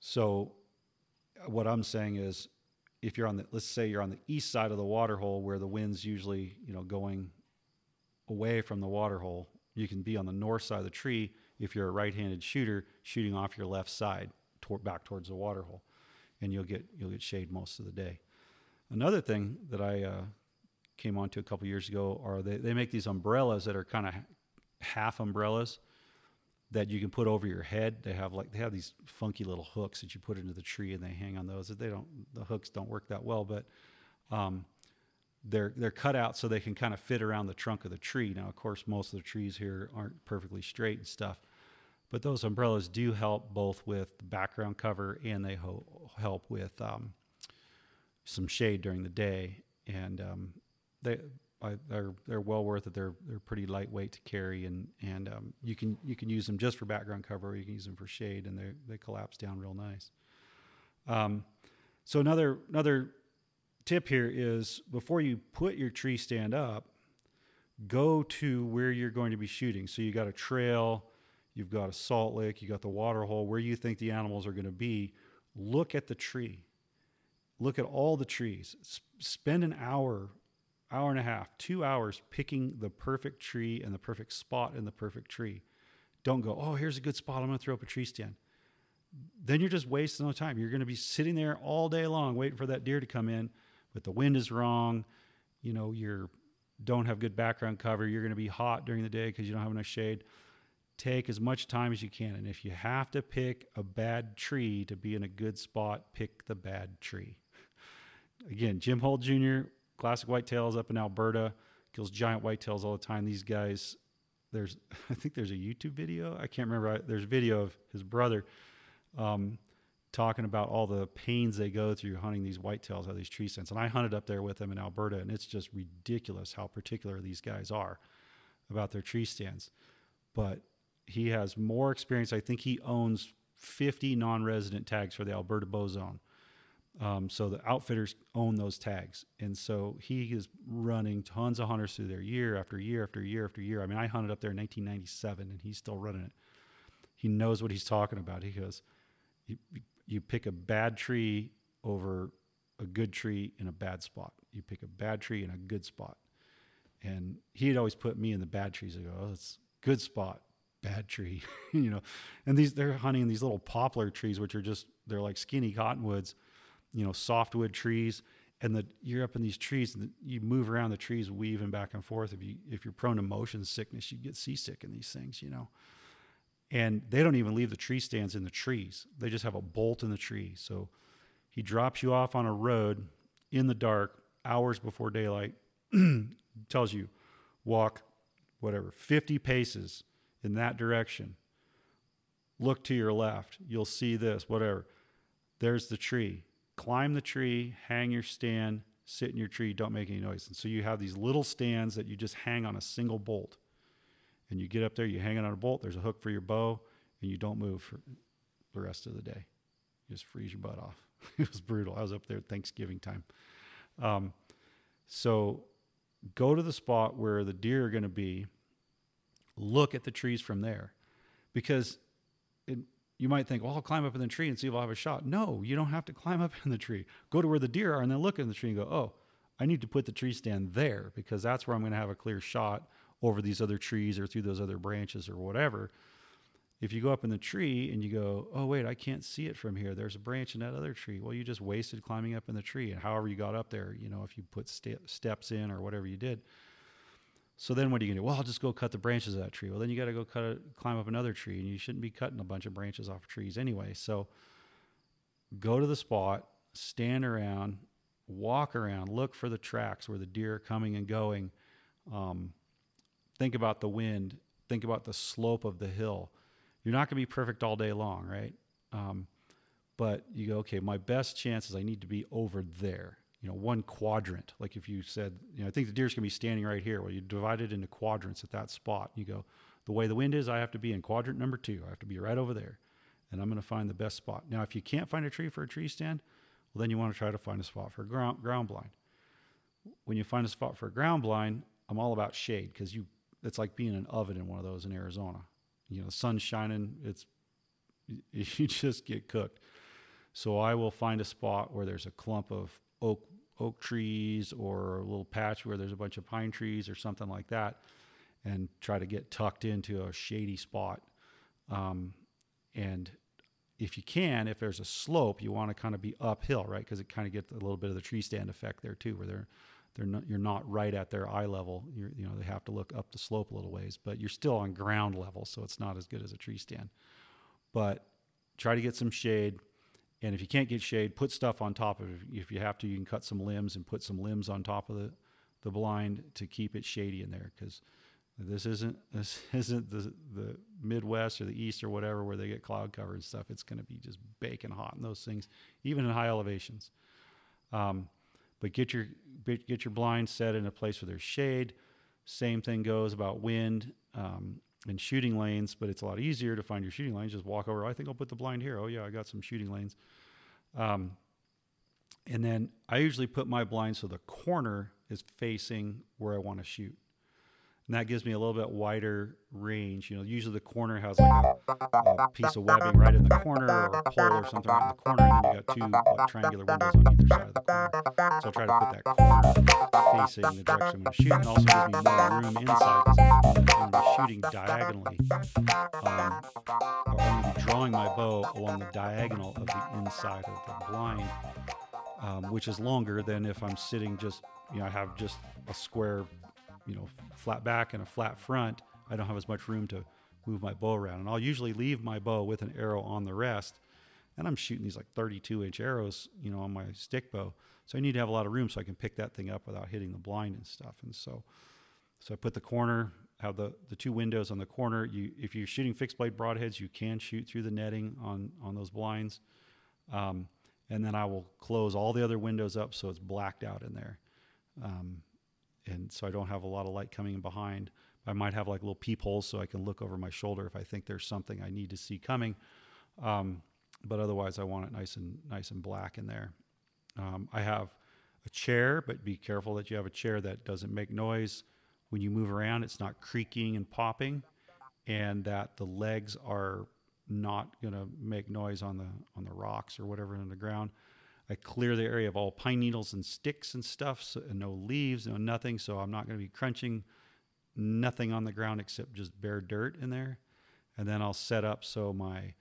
So what I'm saying is, if you're on the, let's say you're on the east side of the water hole where the wind's usually, you know, going away from the water hole, you can be on the north side of the tree if you're a right-handed shooter shooting off your left side toward, back towards the water hole, and you'll get you'll get shade most of the day. Another thing that I uh, came onto a couple years ago are they, they make these umbrellas that are kind of half umbrellas that you can put over your head. They have like, they have these funky little hooks that you put into the tree and they hang on those. They don't, the hooks don't work that well, but um, they're, they're cut out so they can kind of fit around the trunk of the tree. Now, of course, most of the trees here aren't perfectly straight and stuff, but those umbrellas do help both with the background cover and they ho- help with um, some shade during the day. And um, they, I, they're they're well worth it. They're they're pretty lightweight to carry, and and um, you can you can use them just for background cover, or you can use them for shade, and they they collapse down real nice. Um, so another another tip here is before you put your tree stand up, go to where you're going to be shooting. So you got a trail, you've got a salt lick, you got the water hole, where you think the animals are going to be. Look at the tree, look at all the trees. S- spend an hour. hour and a half, two hours picking the perfect tree and the perfect spot in the perfect tree. Don't go, oh, here's a good spot, I'm going to throw up a tree stand. Then you're just wasting no time. You're going to be sitting there all day long waiting for that deer to come in, but the wind is wrong. You know, you don't have good background cover. You're going to be hot during the day because you don't have enough shade. Take as much time as you can. And if you have to pick a bad tree to be in a good spot, pick the bad tree. Again, Jim Holt Junior, Classic Whitetails up in Alberta, kills giant whitetails all the time. These guys, there's, I think there's a YouTube video. I can't remember. There's a video of his brother um, talking about all the pains they go through hunting these whitetails out of these tree stands. And I hunted up there with them in Alberta, and it's just ridiculous how particular these guys are about their tree stands. But he has more experience. I think he owns fifty non-resident tags for the Alberta Bow Zone. Um, so the outfitters own those tags. And so he is running tons of hunters through there year after year after year after year. I mean, I hunted up there in nineteen ninety-seven and he's still running it. He knows what he's talking about. He goes, you, you pick a bad tree over a good tree in a bad spot. You pick a bad tree in a good spot. And he'd always put me in the bad trees. I go, oh, it's good spot, bad tree, you know, and these, they're hunting these little poplar trees, which are just, they're like skinny cottonwoods, you know, softwood trees, and the, you're up in these trees and the, you move around the trees, weaving back and forth. If you, if you're prone to motion sickness, you get seasick in these things, you know, and they don't even leave the tree stands in the trees. They just have a bolt in the tree. So he drops you off on a road in the dark hours before daylight, tells you walk, whatever, fifty paces in that direction, look to your left, you'll see this, whatever. There's the tree. Climb the tree, hang your stand, sit in your tree, don't make any noise. And so you have these little stands that you just hang on a single bolt. And you get up there, you hang it on a bolt, there's a hook for your bow, and you don't move for the rest of the day. You just freeze your butt off. It was brutal. I was up there Thanksgiving time. Um, so go to the spot where the deer are going to be. Look at the trees from there. Because it, you might think, well, I'll climb up in the tree and see if I'll have a shot. No, you don't have to climb up in the tree. Go to where the deer are and then look in the tree and go, oh, I need to put the tree stand there because that's where I'm going to have a clear shot over these other trees or through those other branches or whatever. If you go up in the tree and you go, oh, wait, I can't see it from here. There's a branch in that other tree. Well, you just wasted climbing up in the tree, and however you got up there, you know, if you put st- steps in or whatever you did. So then what are you going to do? Well, I'll just go cut the branches of that tree. Well, then you got to go cut a, climb up another tree, and you shouldn't be cutting a bunch of branches off of trees anyway. So go to the spot, stand around, walk around, look for the tracks where the deer are coming and going. Um, think about the wind. Think about the slope of the hill. You're not going to be perfect all day long, right? Um, but you go, okay, my best chance is I need to be over there. You know, one quadrant. Like if you said, you know, I think the deer's going to be standing right here. Well, you divide it into quadrants at that spot. You go, the way the wind is, I have to be in quadrant number two. I have to be right over there, and I'm going to find the best spot. Now, if you can't find a tree for a tree stand, well, then you want to try to find a spot for a ground, ground blind. When you find a spot for a ground blind, I'm all about shade, because you it's like being in an oven in one of those in Arizona. You know, the sun's shining, it's you just get cooked. So I will find a spot where there's a clump of oak oak trees or a little patch where there's a bunch of pine trees or something like that, and try to get tucked into a shady spot. Um, and if you can, if there's a slope, you want to kind of be uphill, right? Because it kind of gets a little bit of the tree stand effect there too, where they're they're not, you're not right at their eye level. You're, you know, they have to look up the slope a little ways, but you're still on ground level, so it's not as good as a tree stand. But try to get some shade. And if you can't get shade, put stuff on top of it. If you have to, you can cut some limbs and put some limbs on top of the, the blind to keep it shady in there. Because this isn't this isn't the the Midwest or the East or whatever where they get cloud cover and stuff. It's going to be just baking hot in those things, even in high elevations. Um, but get your get your blind set in a place where there's shade. Same thing goes about wind. Um, And shooting lanes, but it's a lot easier to find your shooting lanes. Just walk over. I think I'll put the blind here. Oh yeah, I got some shooting lanes. Um, and then I usually put my blind so the corner is facing where I want to shoot, and that gives me a little bit wider range. You know, usually the corner has like a, a piece of webbing right in the corner, or a pole or something right in the corner, and then you got two like, triangular windows on either side of the corner. So I try to put that corner facing the direction I'm going to shoot, and also gives me more room inside because I'm going to be shooting diagonally. Um, I'm going to be drawing my bow along the diagonal of the inside of the blind, um, which is longer than if I'm sitting just, you know, I have just a square, you know, flat back and a flat front. I don't have as much room to move my bow around, and I'll usually leave my bow with an arrow on the rest, and I'm shooting these like thirty-two inch arrows, you know, on my stick bow, so I need to have a lot of room so I can pick that thing up without hitting the blind and stuff. And so so I put the corner, have the the two windows on the corner. You if you're shooting fixed blade broadheads, you can shoot through the netting on on those blinds, um, and then I will close all the other windows up so it's blacked out in there, um, and so I don't have a lot of light coming in behind. I might have like little peepholes so I can look over my shoulder if I think there's something I need to see coming. Um, but otherwise, I want it nice and nice and black in there. Um, I have a chair, but be careful that you have a chair that doesn't make noise when you move around. It's not creaking and popping, and that the legs are not going to make noise on the on the rocks or whatever on the ground. I clear the area of all pine needles and sticks and stuff, so, and no leaves, no nothing. So I'm not going to be crunching nothing on the ground except just bare dirt in there. And then I'll set up so my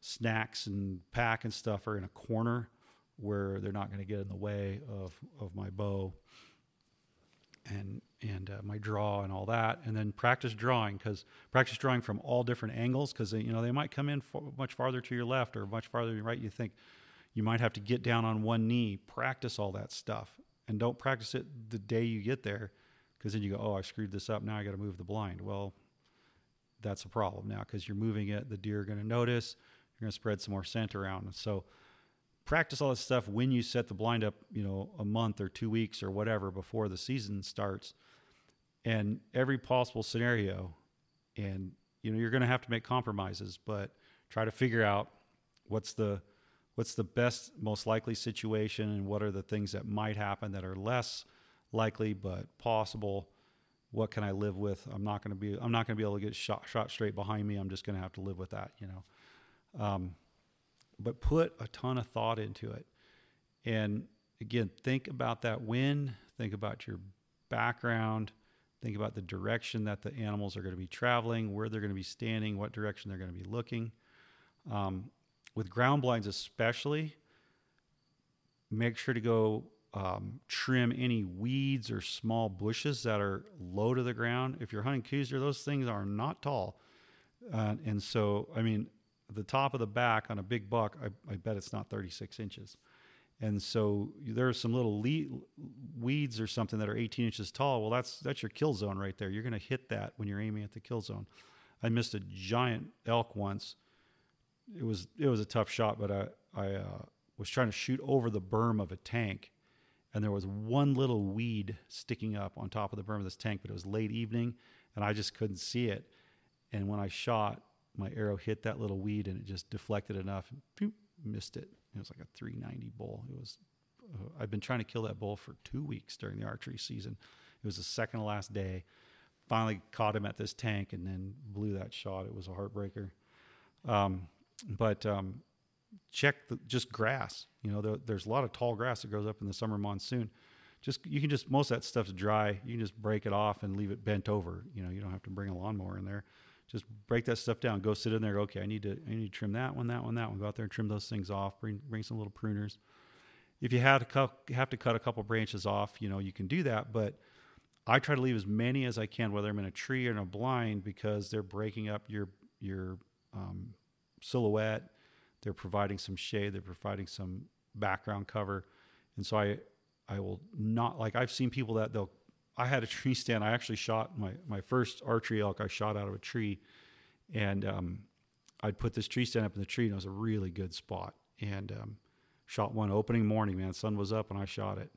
snacks and pack and stuff are in a corner where they're not going to get in the way of, of my bow and and uh, my draw and all that. And then practice drawing, because practice drawing from all different angles, because you know they might come in for much farther to your left or much farther to your right. You think. You might have to get down on one knee, practice all that stuff, and don't practice it the day you get there, because then you go, oh, I screwed this up. Now I got to move the blind. Well, that's a problem now, because you're moving it. The deer are going to notice. You're going to spread some more scent around. And so practice all that stuff when you set the blind up, you know, a month or two weeks or whatever before the season starts, and every possible scenario. And, you know, you're going to have to make compromises, but try to figure out what's the, what's the best, most likely situation, and what are the things that might happen that are less likely but possible? What can I live with? I'm not going to be I'm not going to be able to get shot shot straight behind me. I'm just going to have to live with that, you know. Um, but put a ton of thought into it, and again, think about that wind. Think about your background. Think about the direction that the animals are going to be traveling, where they're going to be standing, what direction they're going to be looking. Um, With ground blinds especially, make sure to go um, trim any weeds or small bushes that are low to the ground. If you're hunting coues, those things are not tall. Uh, and so, I mean, the top of the back on a big buck, I, I bet it's not thirty-six inches. And so there are some little le- weeds or something that are eighteen inches tall. Well, that's that's your kill zone right there. You're going to hit that when you're aiming at the kill zone. I missed a giant elk once. It was it was a tough shot, but I I uh, was trying to shoot over the berm of a tank, and there was one little weed sticking up on top of the berm of this tank. But it was late evening, and I just couldn't see it. And when I shot, my arrow hit that little weed and it just deflected enough and phew, missed it. It was like a three ninety bull. It was, uh, I've been trying to kill that bull for two weeks during the archery season. It was the second to last day. Finally caught him at this tank and then blew that shot. It was a heartbreaker. Um, but um, check the, just grass. You know, there, there's a lot of tall grass that grows up in the summer monsoon. Just you can just most of that stuff's dry. You can just break it off and leave it bent over. You know, you don't have to bring a lawnmower in there. Just break that stuff down. Go sit in there. Go, okay, I need to I need to trim that one, that one, that one. Go out there and trim those things off. Bring bring some little pruners. If you have to cut, have to cut a couple branches off, you know, you can do that. But I try to leave as many as I can, whether I'm in a tree or in a blind, because they're breaking up your your um, silhouette. They're providing some shade. They're providing some background cover, and so I. I will not, like I've seen people that they'll, I had a tree stand. I actually shot my, my first archery elk. I shot out of a tree and, um, I'd put this tree stand up in the tree and it was a really good spot. And, um, shot one opening morning, man, sun was up and I shot it.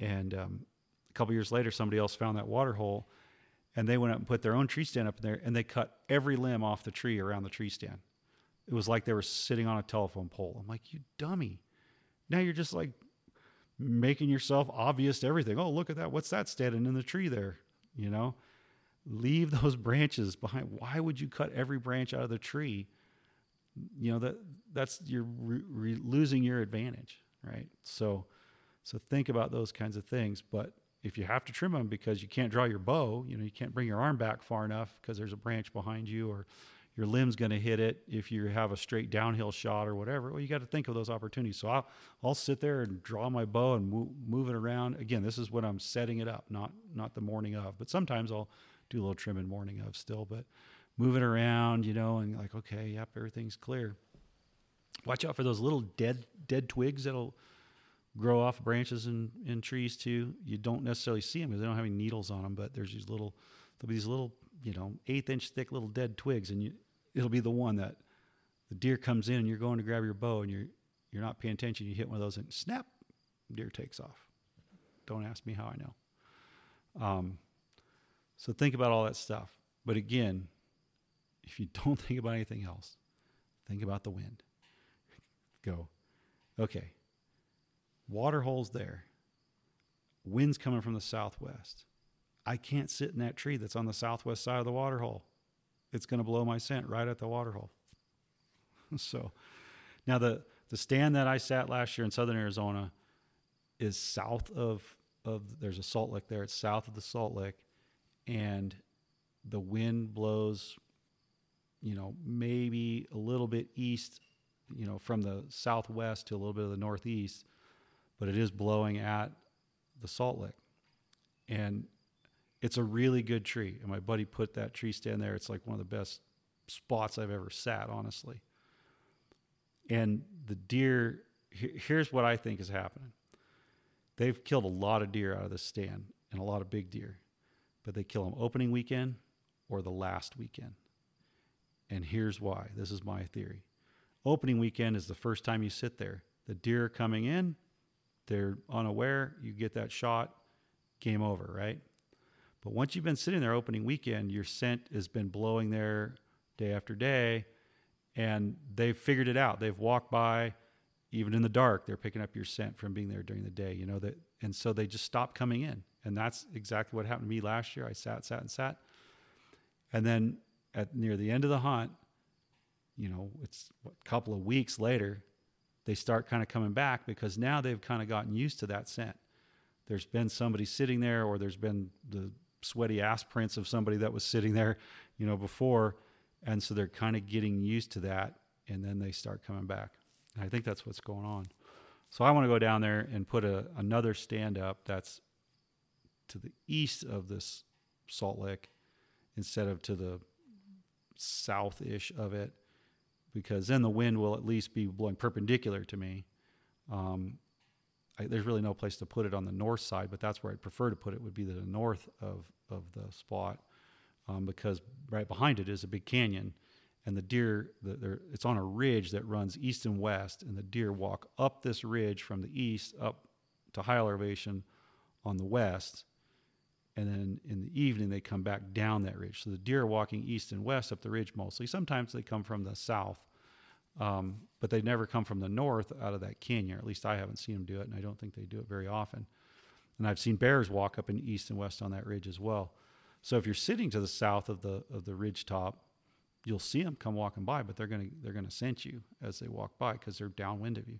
And, um, a couple years later, somebody else found that water hole and they went up and put their own tree stand up in there and they cut every limb off the tree around the tree stand. It was like they were sitting on a telephone pole. I'm like, you dummy. Now you're just like, making yourself obvious to everything. Oh, look at that. What's that standing in the tree there? You know, leave those branches behind. Why would you cut every branch out of the tree? You know, that that's you're re- re- losing your advantage, right? So, so think about those kinds of things. But if you have to trim them because you can't draw your bow, you know, you can't bring your arm back far enough because there's a branch behind you or your limb's going to hit it if you have a straight downhill shot or whatever. Well, you got to think of those opportunities. So I'll, I'll sit there and draw my bow and mo- move it around. Again, this is when I'm setting it up, not not the morning of. But sometimes I'll do a little trim in morning of still. But move it around, you know, and like, okay, yep, everything's clear. Watch out for those little dead dead twigs that'll grow off branches and in, in trees too. You don't necessarily see them because they don't have any needles on them. But there's these little, there'll be these little, you know, eighth inch thick little dead twigs, and you, it'll be the one that the deer comes in and you're going to grab your bow and you're, you're not paying attention. You hit one of those and snap, deer takes off. Don't ask me how I know. Um, so think about all that stuff. But again, if you don't think about anything else, think about the wind. Go, okay, water hole's there. Wind's coming from the southwest. I can't sit in that tree that's on the southwest side of the water hole. It's going to blow my scent right at the water hole. So now the, the stand that I sat last year in southern Arizona is south of, of there's a salt lick there. It's south of the salt lick. And the wind blows, you know, maybe a little bit east, you know, from the southwest to a little bit of the northeast, but it is blowing at the salt lick. And it's a really good tree. And my buddy put that tree stand there. It's like one of the best spots I've ever sat, honestly. And the deer, here's what I think is happening. They've killed a lot of deer out of this stand and a lot of big deer, but they kill them opening weekend or the last weekend. And here's why. This is my theory. Opening weekend is the first time you sit there. The deer are coming in. They're unaware. You get that shot. Game over, right? But once you've been sitting there opening weekend, your scent has been blowing there day after day, and they've figured it out. They've walked by, even in the dark, they're picking up your scent from being there during the day, you know, that, and so they just stop coming in. And that's exactly what happened to me last year. I sat, sat, and sat. And then at near the end of the hunt, you know, it's a couple of weeks later, they start kind of coming back because now they've kind of gotten used to that scent. There's been somebody sitting there, or there's been the sweaty ass prints of somebody that was sitting there, you know, before. And so they're kind of getting used to that. And then they start coming back. And I think that's what's going on. So I want to go down there and put a, another stand up that's to the east of this salt lick instead of to the south-ish of it, because then the wind will at least be blowing perpendicular to me. Um, I, there's really no place to put it on the north side, but that's where I'd prefer to put it, would be the north of, of the spot, um, because right behind it is a big canyon, and the deer, the, it's on a ridge that runs east and west, and the deer walk up this ridge from the east up to high elevation on the west, And then in the evening, they come back down that ridge. So the deer are walking east and west up the ridge mostly. Sometimes they come from the south, um, but they never come from the north out of that canyon. Or at least I haven't seen them do it, and I don't think they do it very often. And I've seen bears walk up in east and west on that ridge as well. So if you're sitting to the south of the of the ridge top, you'll see them come walking by, but they're gonna they're gonna scent you as they walk by because they're downwind of you.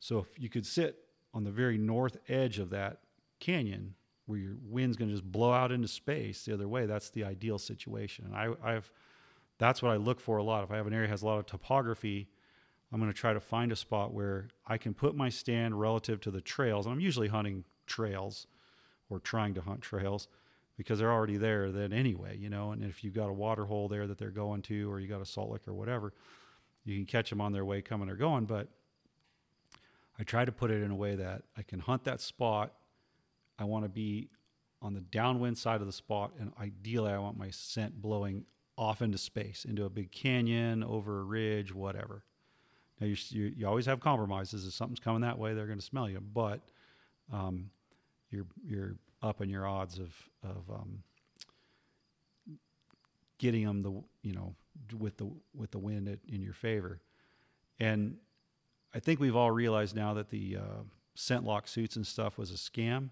So if you could sit on the very north edge of that canyon, where your wind's going to just blow out into space the other way, that's the ideal situation. And I, I've, that's what I look for a lot. If I have an area that has a lot of topography, I'm going to try to find a spot where I can put my stand relative to the trails. And I'm usually hunting trails or trying to hunt trails because they're already there then anyway, you know. And if you've got a water hole there that they're going to, or you got a salt lick or whatever, you can catch them on their way coming or going. But I try to put it in a way that I can hunt that spot. I want to be on the downwind side of the spot, and ideally I want my scent blowing off into space, into a big canyon, over a ridge, whatever. Now, you you, you always have compromises. If something's coming that way, they're going to smell you, but um, you're you're upping your odds of of um, getting them the you know with the with the wind at, in your favor. And I think we've all realized now that the uh, scent lock suits and stuff was a scam.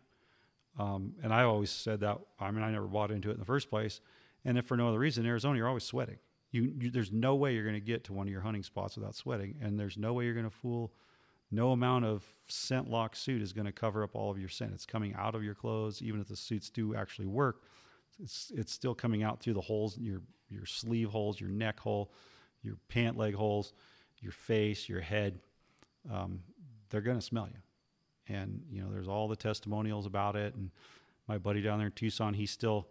Um, and I always said that, I mean, I never bought into it in the first place. And if for no other reason, in Arizona, you're always sweating. You, you there's no way you're going to get to one of your hunting spots without sweating. And there's no way you're going to fool. No amount of scent lock suit is going to cover up all of your scent. It's coming out of your clothes. Even if the suits do actually work, it's, it's still coming out through the holes, your, your sleeve holes, your neck hole, your pant leg holes, your face, your head. Um, they're going to smell you. And, you know, there's all the testimonials about it. And my buddy down there in Tucson, he still,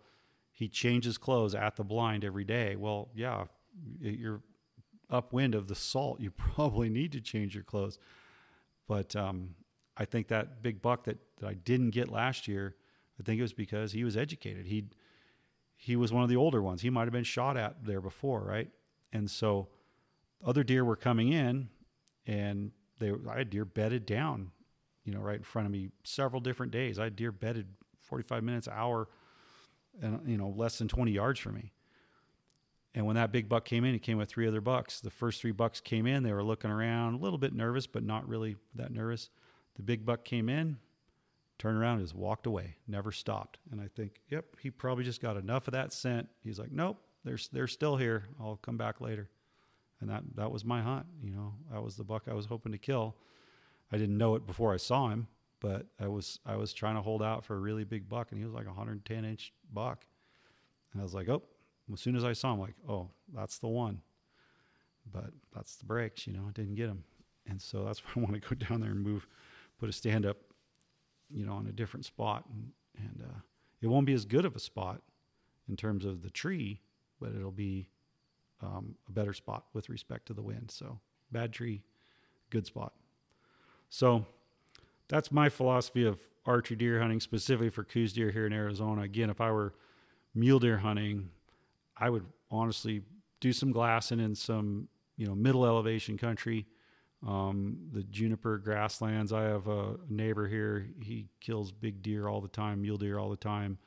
he changes clothes at the blind every day. Well, yeah, you're upwind of the salt. You probably need to change your clothes. But um, I think that big buck that, that I didn't get last year, I think it was because he was educated. He he was one of the older ones. He might have been shot at there before, right? And so other deer were coming in, and they I had deer bedded down, you know, right in front of me several different days. I had deer bedded forty-five minutes, hour, and, you know, less than twenty yards from me. And when that big buck came in, it came with three other bucks. The first three bucks came in. They were looking around, a little bit nervous, but not really that nervous. The big buck came in, turned around, and just walked away, never stopped. And I think, yep, he probably just got enough of that scent. He's like, nope, they're, they're still here. I'll come back later. And that, that was my hunt. You know, that was the buck I was hoping to kill. I didn't know it before I saw him, but I was I was trying to hold out for a really big buck, and he was like a one hundred ten inch buck. And I was like, oh, as soon as I saw him, like, oh, that's the one. But that's the breaks, you know, I didn't get him. And so that's why I want to go down there and move, put a stand up, you know, on a different spot. And, and uh, it won't be as good of a spot in terms of the tree, but it'll be um, a better spot with respect to the wind. So bad tree, good spot. So that's my philosophy of archery deer hunting, specifically for coues deer here in Arizona. Again, if I were mule deer hunting, I would honestly do some glassing in some, you know, middle elevation country, um, the juniper grasslands. I have a neighbor here. He kills big deer all the time, mule deer all the time,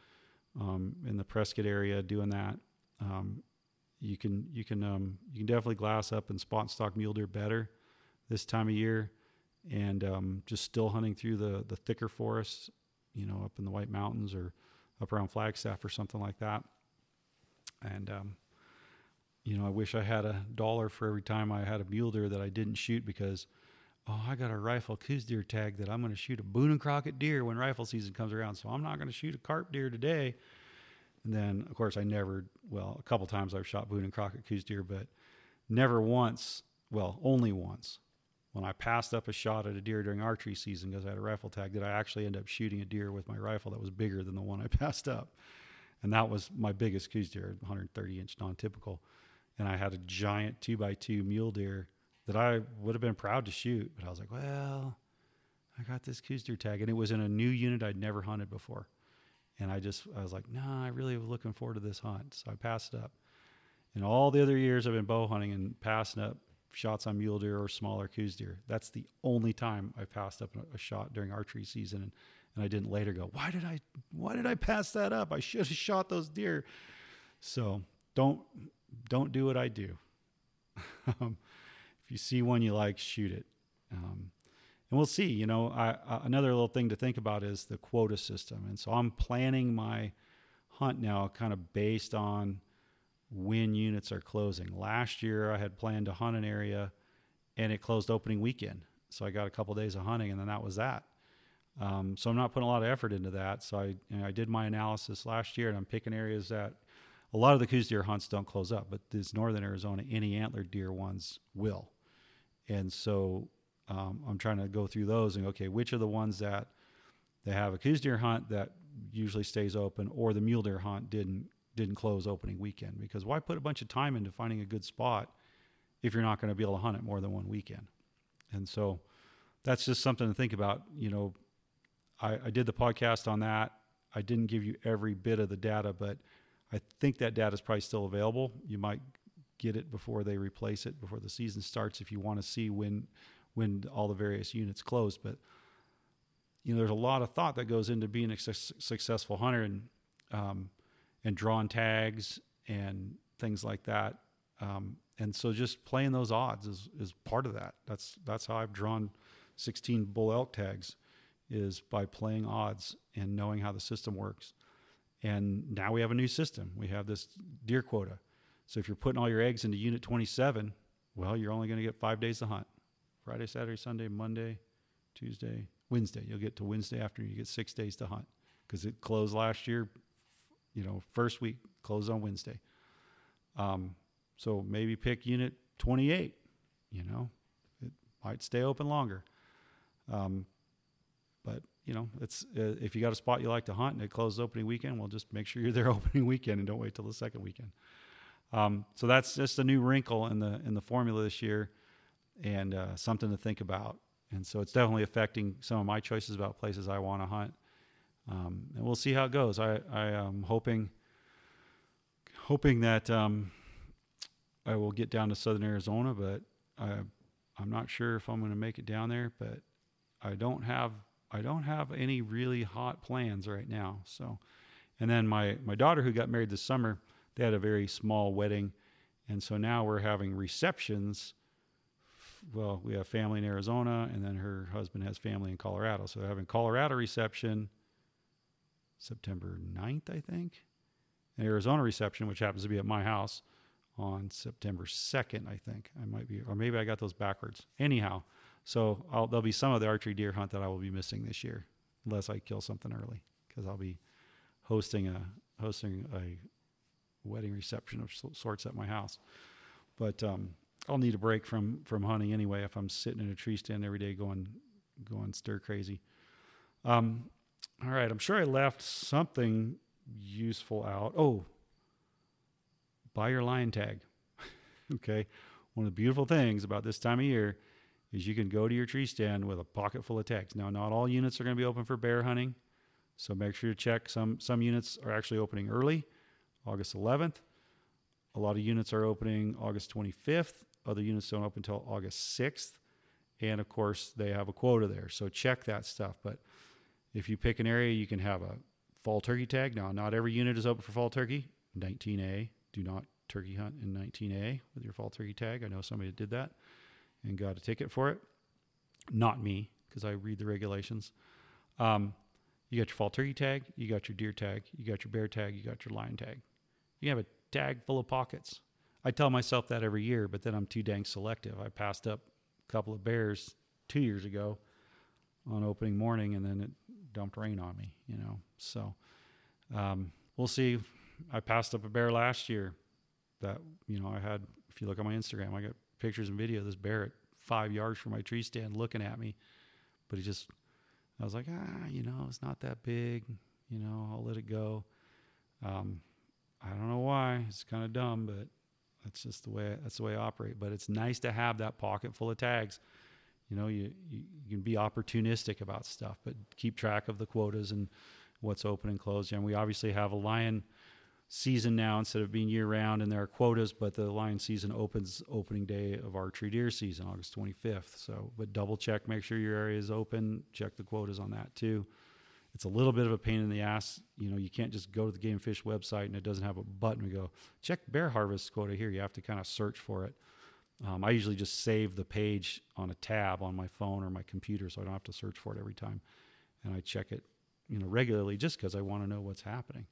um, in the Prescott area doing that. Um, you can, you can, um, you can definitely glass up and spot and stock mule deer better this time of year. And um, just still hunting through the, the thicker forests, you know, up in the White Mountains or up around Flagstaff or something like that. And, um, you know, I wish I had a dollar for every time I had a mule deer that I didn't shoot because, oh, I got a rifle coues deer tag that I'm going to shoot a Boone and Crockett deer when rifle season comes around, so I'm not going to shoot a carp deer today. And then, of course, I never, well, a couple times I've shot Boone and Crockett coues deer, but never once, well, only once, when I passed up a shot at a deer during archery season because I had a rifle tag, did I actually end up shooting a deer with my rifle that was bigger than the one I passed up. And that was my biggest coues deer, one hundred thirty inch non-typical. And I had a giant two by two mule deer that I would have been proud to shoot. But I was like, well, I got this coues deer tag. And it was in a new unit I'd never hunted before. And I just, I was like, no, nah, I really was looking forward to this hunt. So I passed it up. And all the other years I've been bow hunting and passing up shots on mule deer or smaller coues deer. That's the only time I passed up a, a shot during archery season. And, And I didn't later go, why did I, why did I pass that up? I should have shot those deer. So don't, don't do what I do. um, if you see one you like, shoot it. Um, and we'll see, you know, I, I, another little thing to think about is the quota system. And so I'm planning my hunt now kind of based on when units are closing. Last year I had planned to hunt an area and it closed opening weekend. So I got a couple of days of hunting and then that was that. Um, so I'm not putting a lot of effort into that. So I, you know, I did my analysis last year and I'm picking areas that a lot of the coues deer hunts don't close up, but this northern Arizona, any antlered deer ones will. And so um, I'm trying to go through those and go, okay, which are the ones that they have a coues deer hunt that usually stays open, or the mule deer hunt didn't didn't close opening weekend? Because why put a bunch of time into finding a good spot if you're not going to be able to hunt it more than one weekend? And so that's just something to think about. You know, I, I did the podcast on that. I didn't give you every bit of the data, but I think that data is probably still available. You might get it before they replace it, before the season starts, if you want to see when when all the various units close. But, you know, there's a lot of thought that goes into being a su- successful hunter, and um, and drawing tags and things like that. Um, and so just playing those odds is, is part of that. That's that's how I've drawn sixteen bull elk tags, is by playing odds and knowing how the system works. And now we have a new system. We have this deer quota. So if you're putting all your eggs into unit twenty-seven, well, you're only going to get five days to hunt. Friday, Saturday, Sunday, Monday, Tuesday, Wednesday. You'll get to Wednesday afternoon. You get six days to hunt because it closed last year. You know, first week closed on Wednesday. Um, so maybe pick unit twenty-eight, you know, it might stay open longer. Um, but you know, it's, uh, if you got a spot you like to hunt and it closes opening weekend, well, just make sure you're there opening weekend and don't wait till the second weekend. Um, so that's just a new wrinkle in the, in the formula this year, and uh, something to think about. And so it's definitely affecting some of my choices about places I want to hunt. Um, and we'll see how it goes. I, I am hoping, hoping that, um, I will get down to Southern Arizona, but I, I'm not sure if I'm going to make it down there, but I don't have, I don't have any really hot plans right now. So, and then my, my daughter, who got married this summer, they had a very small wedding. And so now we're having receptions. Well, we have family in Arizona, and then her husband has family in Colorado. So they're having Colorado reception September ninth, I think, and Arizona reception, which happens to be at my house, on September second, I think. I might be, or maybe I got those backwards. Anyhow, so I'll, there'll be some of the archery deer hunt that I will be missing this year, unless I kill something early, because I'll be hosting a hosting a wedding reception of so, sorts at my house. But um, I'll need a break from from hunting anyway if I'm sitting in a tree stand every day going going stir crazy. Um, All right, I'm sure I left something useful out. Oh, buy your lion tag. Okay, one of the beautiful things about this time of year is you can go to your tree stand with a pocket full of tags. Now, not all units are going to be open for bear hunting, so make sure you check. Some some units are actually opening early, August eleventh. A lot of units are opening August twenty-fifth. Other units don't open until August sixth. And, of course, they have a quota there, so check that stuff. But if you pick an area, you can have a fall turkey tag. Now, not every unit is open for fall turkey. nineteen A, do not turkey hunt in nineteen A with your fall turkey tag. I know somebody that did that and got a ticket for it. Not me, because I read the regulations. Um, you got your fall turkey tag, you got your deer tag, you got your bear tag, you got your lion tag. You can have a tag full of pockets. I tell myself that every year, but then I'm too dang selective. I passed up a couple of bears two years ago on opening morning, and then it dumped rain on me, you know. So um, we'll see. I passed up a bear last year that, you know, I had, if you look on my Instagram, I got pictures and video of this bear at five yards from my tree stand looking at me. But he just, I was like, ah, you know, it's not that big. You know, I'll let it go. Um, I don't know why. It's kind of dumb, but that's just the way, that's the way I operate. But it's nice to have that pocket full of tags. You know, you, you can be opportunistic about stuff, but keep track of the quotas and what's open and closed. And we obviously have a lion season now instead of being year-round, and there are quotas, but the lion season opens opening day of archery deer season, August twenty-fifth. So, but double-check, make sure your area is open, check the quotas on that too. it's a little bit of a pain in the ass. You know, you can't just go to the Game and Fish website and it doesn't have a button. We go, check bear harvest quota here. You have to kind of search for it. Um, I usually just save the page on a tab on my phone or my computer so I don't have to search for it every time. And I check it, you know, regularly just because I want to know what's happening.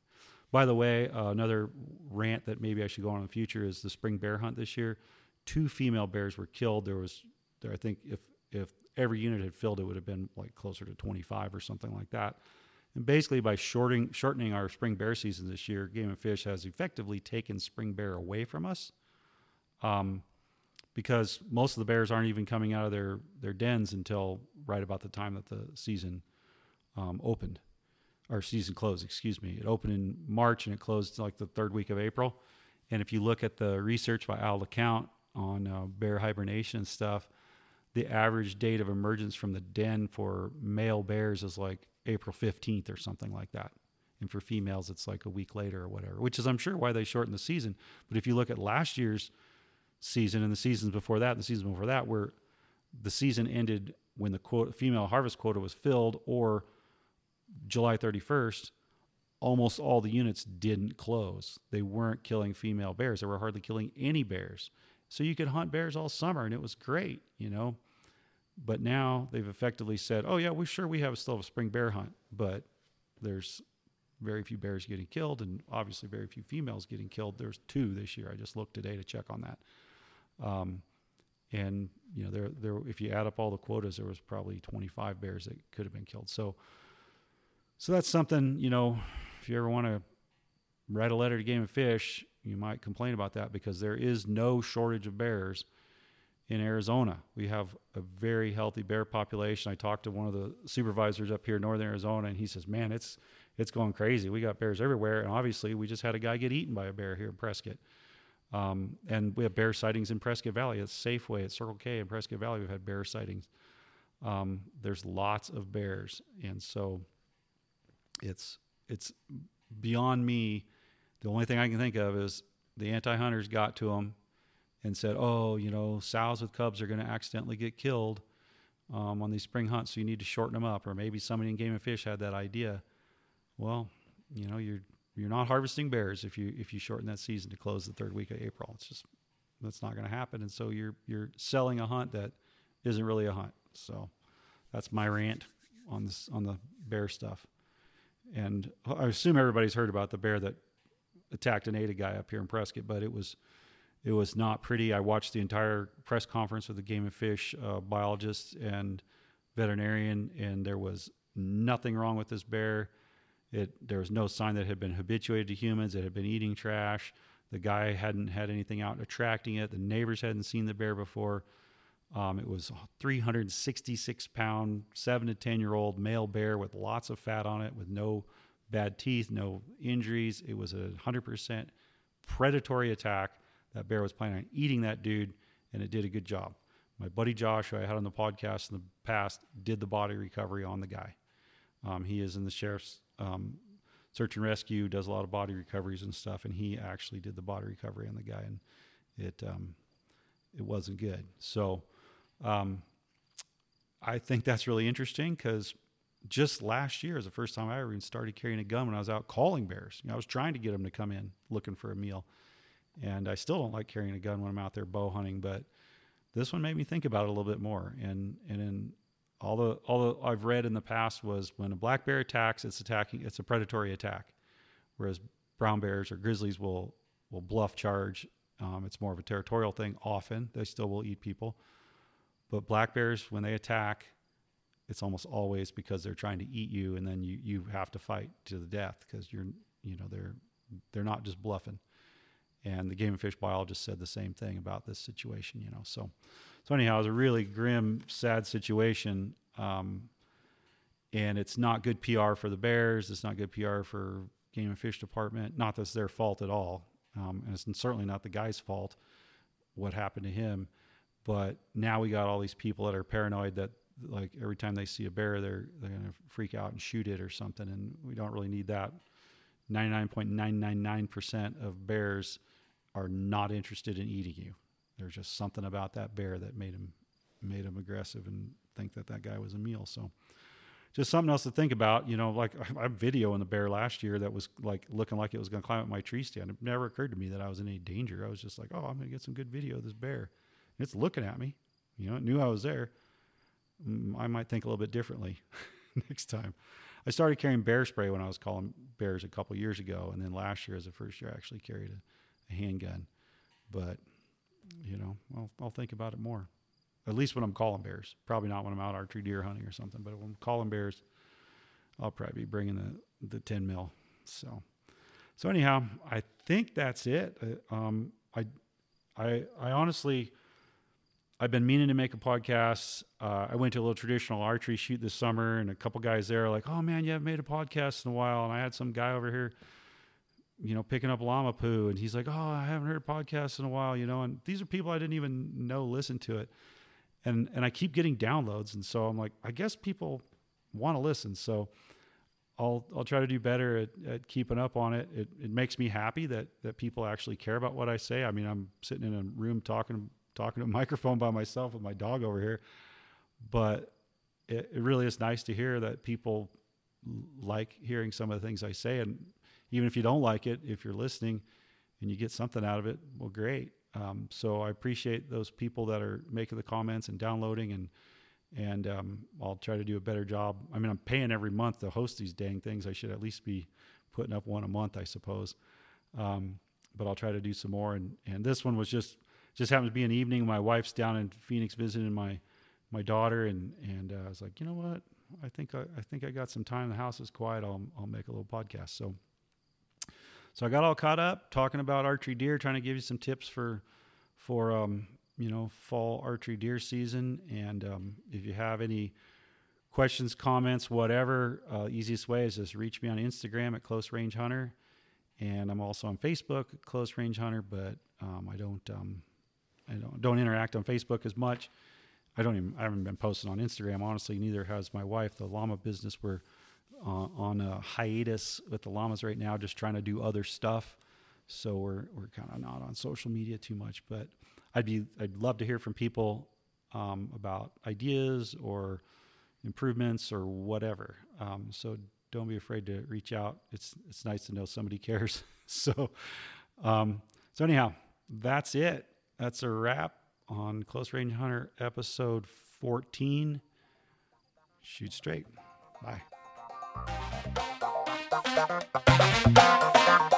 By the way, uh, another rant that maybe I should go on in the future is the spring bear hunt this year. Two female bears were killed. There was, there I think if if every unit had filled, it would have been like closer to twenty-five or something like that. And basically by shorting, shortening our spring bear season this year, Game and Fish has effectively taken spring bear away from us. Um, because most of the bears aren't even coming out of their, their dens until right about the time that the season um, opened, or season closed, excuse me. It opened in March and it closed like the third week of April. And if you look at the research by Al LeCount on uh, bear hibernation and stuff, the average date of emergence from the den for male bears is like April fifteenth or something like that. And for females, it's like a week later or whatever, which is, I'm sure, why they shortened the season. But if you look at last year's season and the seasons before that and the season before that, where the season ended when the quota, female harvest quota was filled, or July thirty-first, almost all the units didn't close. They weren't killing female bears. They were hardly killing any bears. So you could hunt bears all summer, and it was great, you know. But now they've effectively said, oh, yeah, we're sure we have still a spring bear hunt, but there's very few bears getting killed and obviously very few females getting killed. There's two this year. I just looked today to check on that. Um, and, you know, there, there, if you add up all the quotas, there was probably twenty-five bears that could have been killed. So so that's something, you know, if you ever want to write a letter to Game and Fish, you might complain about that, because there is no shortage of bears in Arizona. We have a very healthy bear population. I talked to one of the supervisors up here in northern Arizona, and he says, man, it's it's going crazy. We got bears everywhere, and obviously we just had a guy get eaten by a bear here in Prescott. Um, and we have bear sightings in Prescott Valley, at Safeway, at Circle K in Prescott Valley. We've had bear sightings. Um, there's lots of bears, and so it's it's beyond me. The only thing I can think of is the anti-hunters got to them and said, oh, you know, sows with cubs are going to accidentally get killed um, on these spring hunts, so you need to shorten them up. Or maybe somebody in Game and Fish had that idea. Well, you know, you're you're not harvesting bears if you if you shorten that season to close the third week of April. It's just, that's not going to happen. And so you're you're selling a hunt that isn't really a hunt. So that's my rant on this on the bear stuff. And I assume everybody's heard about the bear that attacked an A D A guy up here in Prescott, but it was it was not pretty. I watched the entire press conference with the Game and Fish uh, biologist and veterinarian, and there was nothing wrong with this bear. It there was no sign that it had been habituated to humans. It had been eating trash. The guy hadn't had anything out attracting it. The neighbors hadn't seen the bear before. Um, it was three hundred sixty-six pound, seven to ten year old male bear with lots of fat on it, with no bad teeth, no injuries. It was a one hundred percent predatory attack. That bear was planning on eating that dude, and it did a good job. My buddy Josh, who I had on the podcast in the past, did the body recovery on the guy. Um, he is in the sheriff's um, search and rescue, does a lot of body recoveries and stuff, and he actually did the body recovery on the guy, and it um, it wasn't good. So um, I think that's really interesting, because just last year is the first time I ever even started carrying a gun when I was out calling bears. You know, I was trying to get them to come in looking for a meal. And I still don't like carrying a gun when I'm out there bow hunting, but this one made me think about it a little bit more. And and in all the all the I've read in the past was when a black bear attacks, it's attacking it's a predatory attack, whereas brown bears or grizzlies will will bluff charge. Um, it's more of a territorial thing. Often they still will eat people, but black bears, when they attack, it's almost always because they're trying to eat you, and then you, you have to fight to the death, because you're, you know, they're, they're not just bluffing. And the Game and Fish biologist said the same thing about this situation, you know? So, so anyhow, it was a really grim, sad situation. Um, and it's not good P R for the bears. It's not good P R for Game and Fish department. Not that it's their fault at all. Um, and it's certainly not the guy's fault, what happened to him. But now we got all these people that are paranoid that, like, every time they see a bear, they're they're going to freak out and shoot it or something, and we don't really need that. ninety-nine point nine nine nine percent of bears are not interested in eating you. There's just something about that bear that made him made him aggressive and think that that guy was a meal. So just something else to think about. You know, like I videoed the bear last year that was like looking like it was going to climb up my tree stand. It never occurred to me that I was in any danger. I was just like, oh, I'm going to get some good video of this bear. And it's looking at me. You know, it knew I was there. I might think a little bit differently next time. I started carrying bear spray when I was calling bears a couple years ago. And then last year as the first year, I actually carried a, a handgun. But, you know, I'll, I'll think about it more. At least when I'm calling bears. Probably not when I'm out archery deer hunting or something. But when I'm calling bears, I'll probably be bringing the, the ten mil. So, so anyhow, I think that's it. Uh, um, I, I, I honestly, I've been meaning to make a podcast. Uh, I went to a little traditional archery shoot this summer, and a couple guys there are like, "Oh man, you haven't made a podcast in a while." And I had some guy over here, you know, picking up llama poo, and he's like, "Oh, I haven't heard a podcast in a while," you know. And these are people I didn't even know listen to it. And and I keep getting downloads, and so I'm like, I guess people want to listen. So I'll I'll try to do better at, at keeping up on it. It it makes me happy that that people actually care about what I say. I mean, I'm sitting in a room talking talking to a microphone by myself with my dog over here, but it, it really is nice to hear that people like hearing some of the things I say. And even if you don't like it, if you're listening and you get something out of it, well, great. Um, so I appreciate those people that are making the comments and downloading, and, and, um, I'll try to do a better job. I mean, I'm paying every month to host these dang things. I should at least be putting up one a month, I suppose. Um, but I'll try to do some more. And, and this one was just, just happened to be an evening. My wife's down in Phoenix visiting my, my daughter. And, and, uh, I was like, you know what? I think, I, I think I got some time. The house is quiet. I'll, I'll make a little podcast. So, So I got all caught up talking about archery deer, trying to give you some tips for, for um, you know, fall archery deer season. And um, if you have any questions, comments, whatever, uh, easiest way is just reach me on Instagram at Close Range Hunter, and I'm also on Facebook at Close Range Hunter. But um, I don't, um, I don't don't interact on Facebook as much. I don't even I haven't been posting on Instagram, honestly. Neither has my wife. The llama business we're Uh, on a hiatus with the llamas right now, just trying to do other stuff. So we're we're kind of not on social media too much, but I'd be I'd love to hear from people um, about ideas or improvements or whatever. Um, so don't be afraid to reach out. It's it's nice to know somebody cares. so um, so anyhow, that's it. That's a wrap on Close Range Hunter episode fourteen. Shoot straight. Bye. Bye.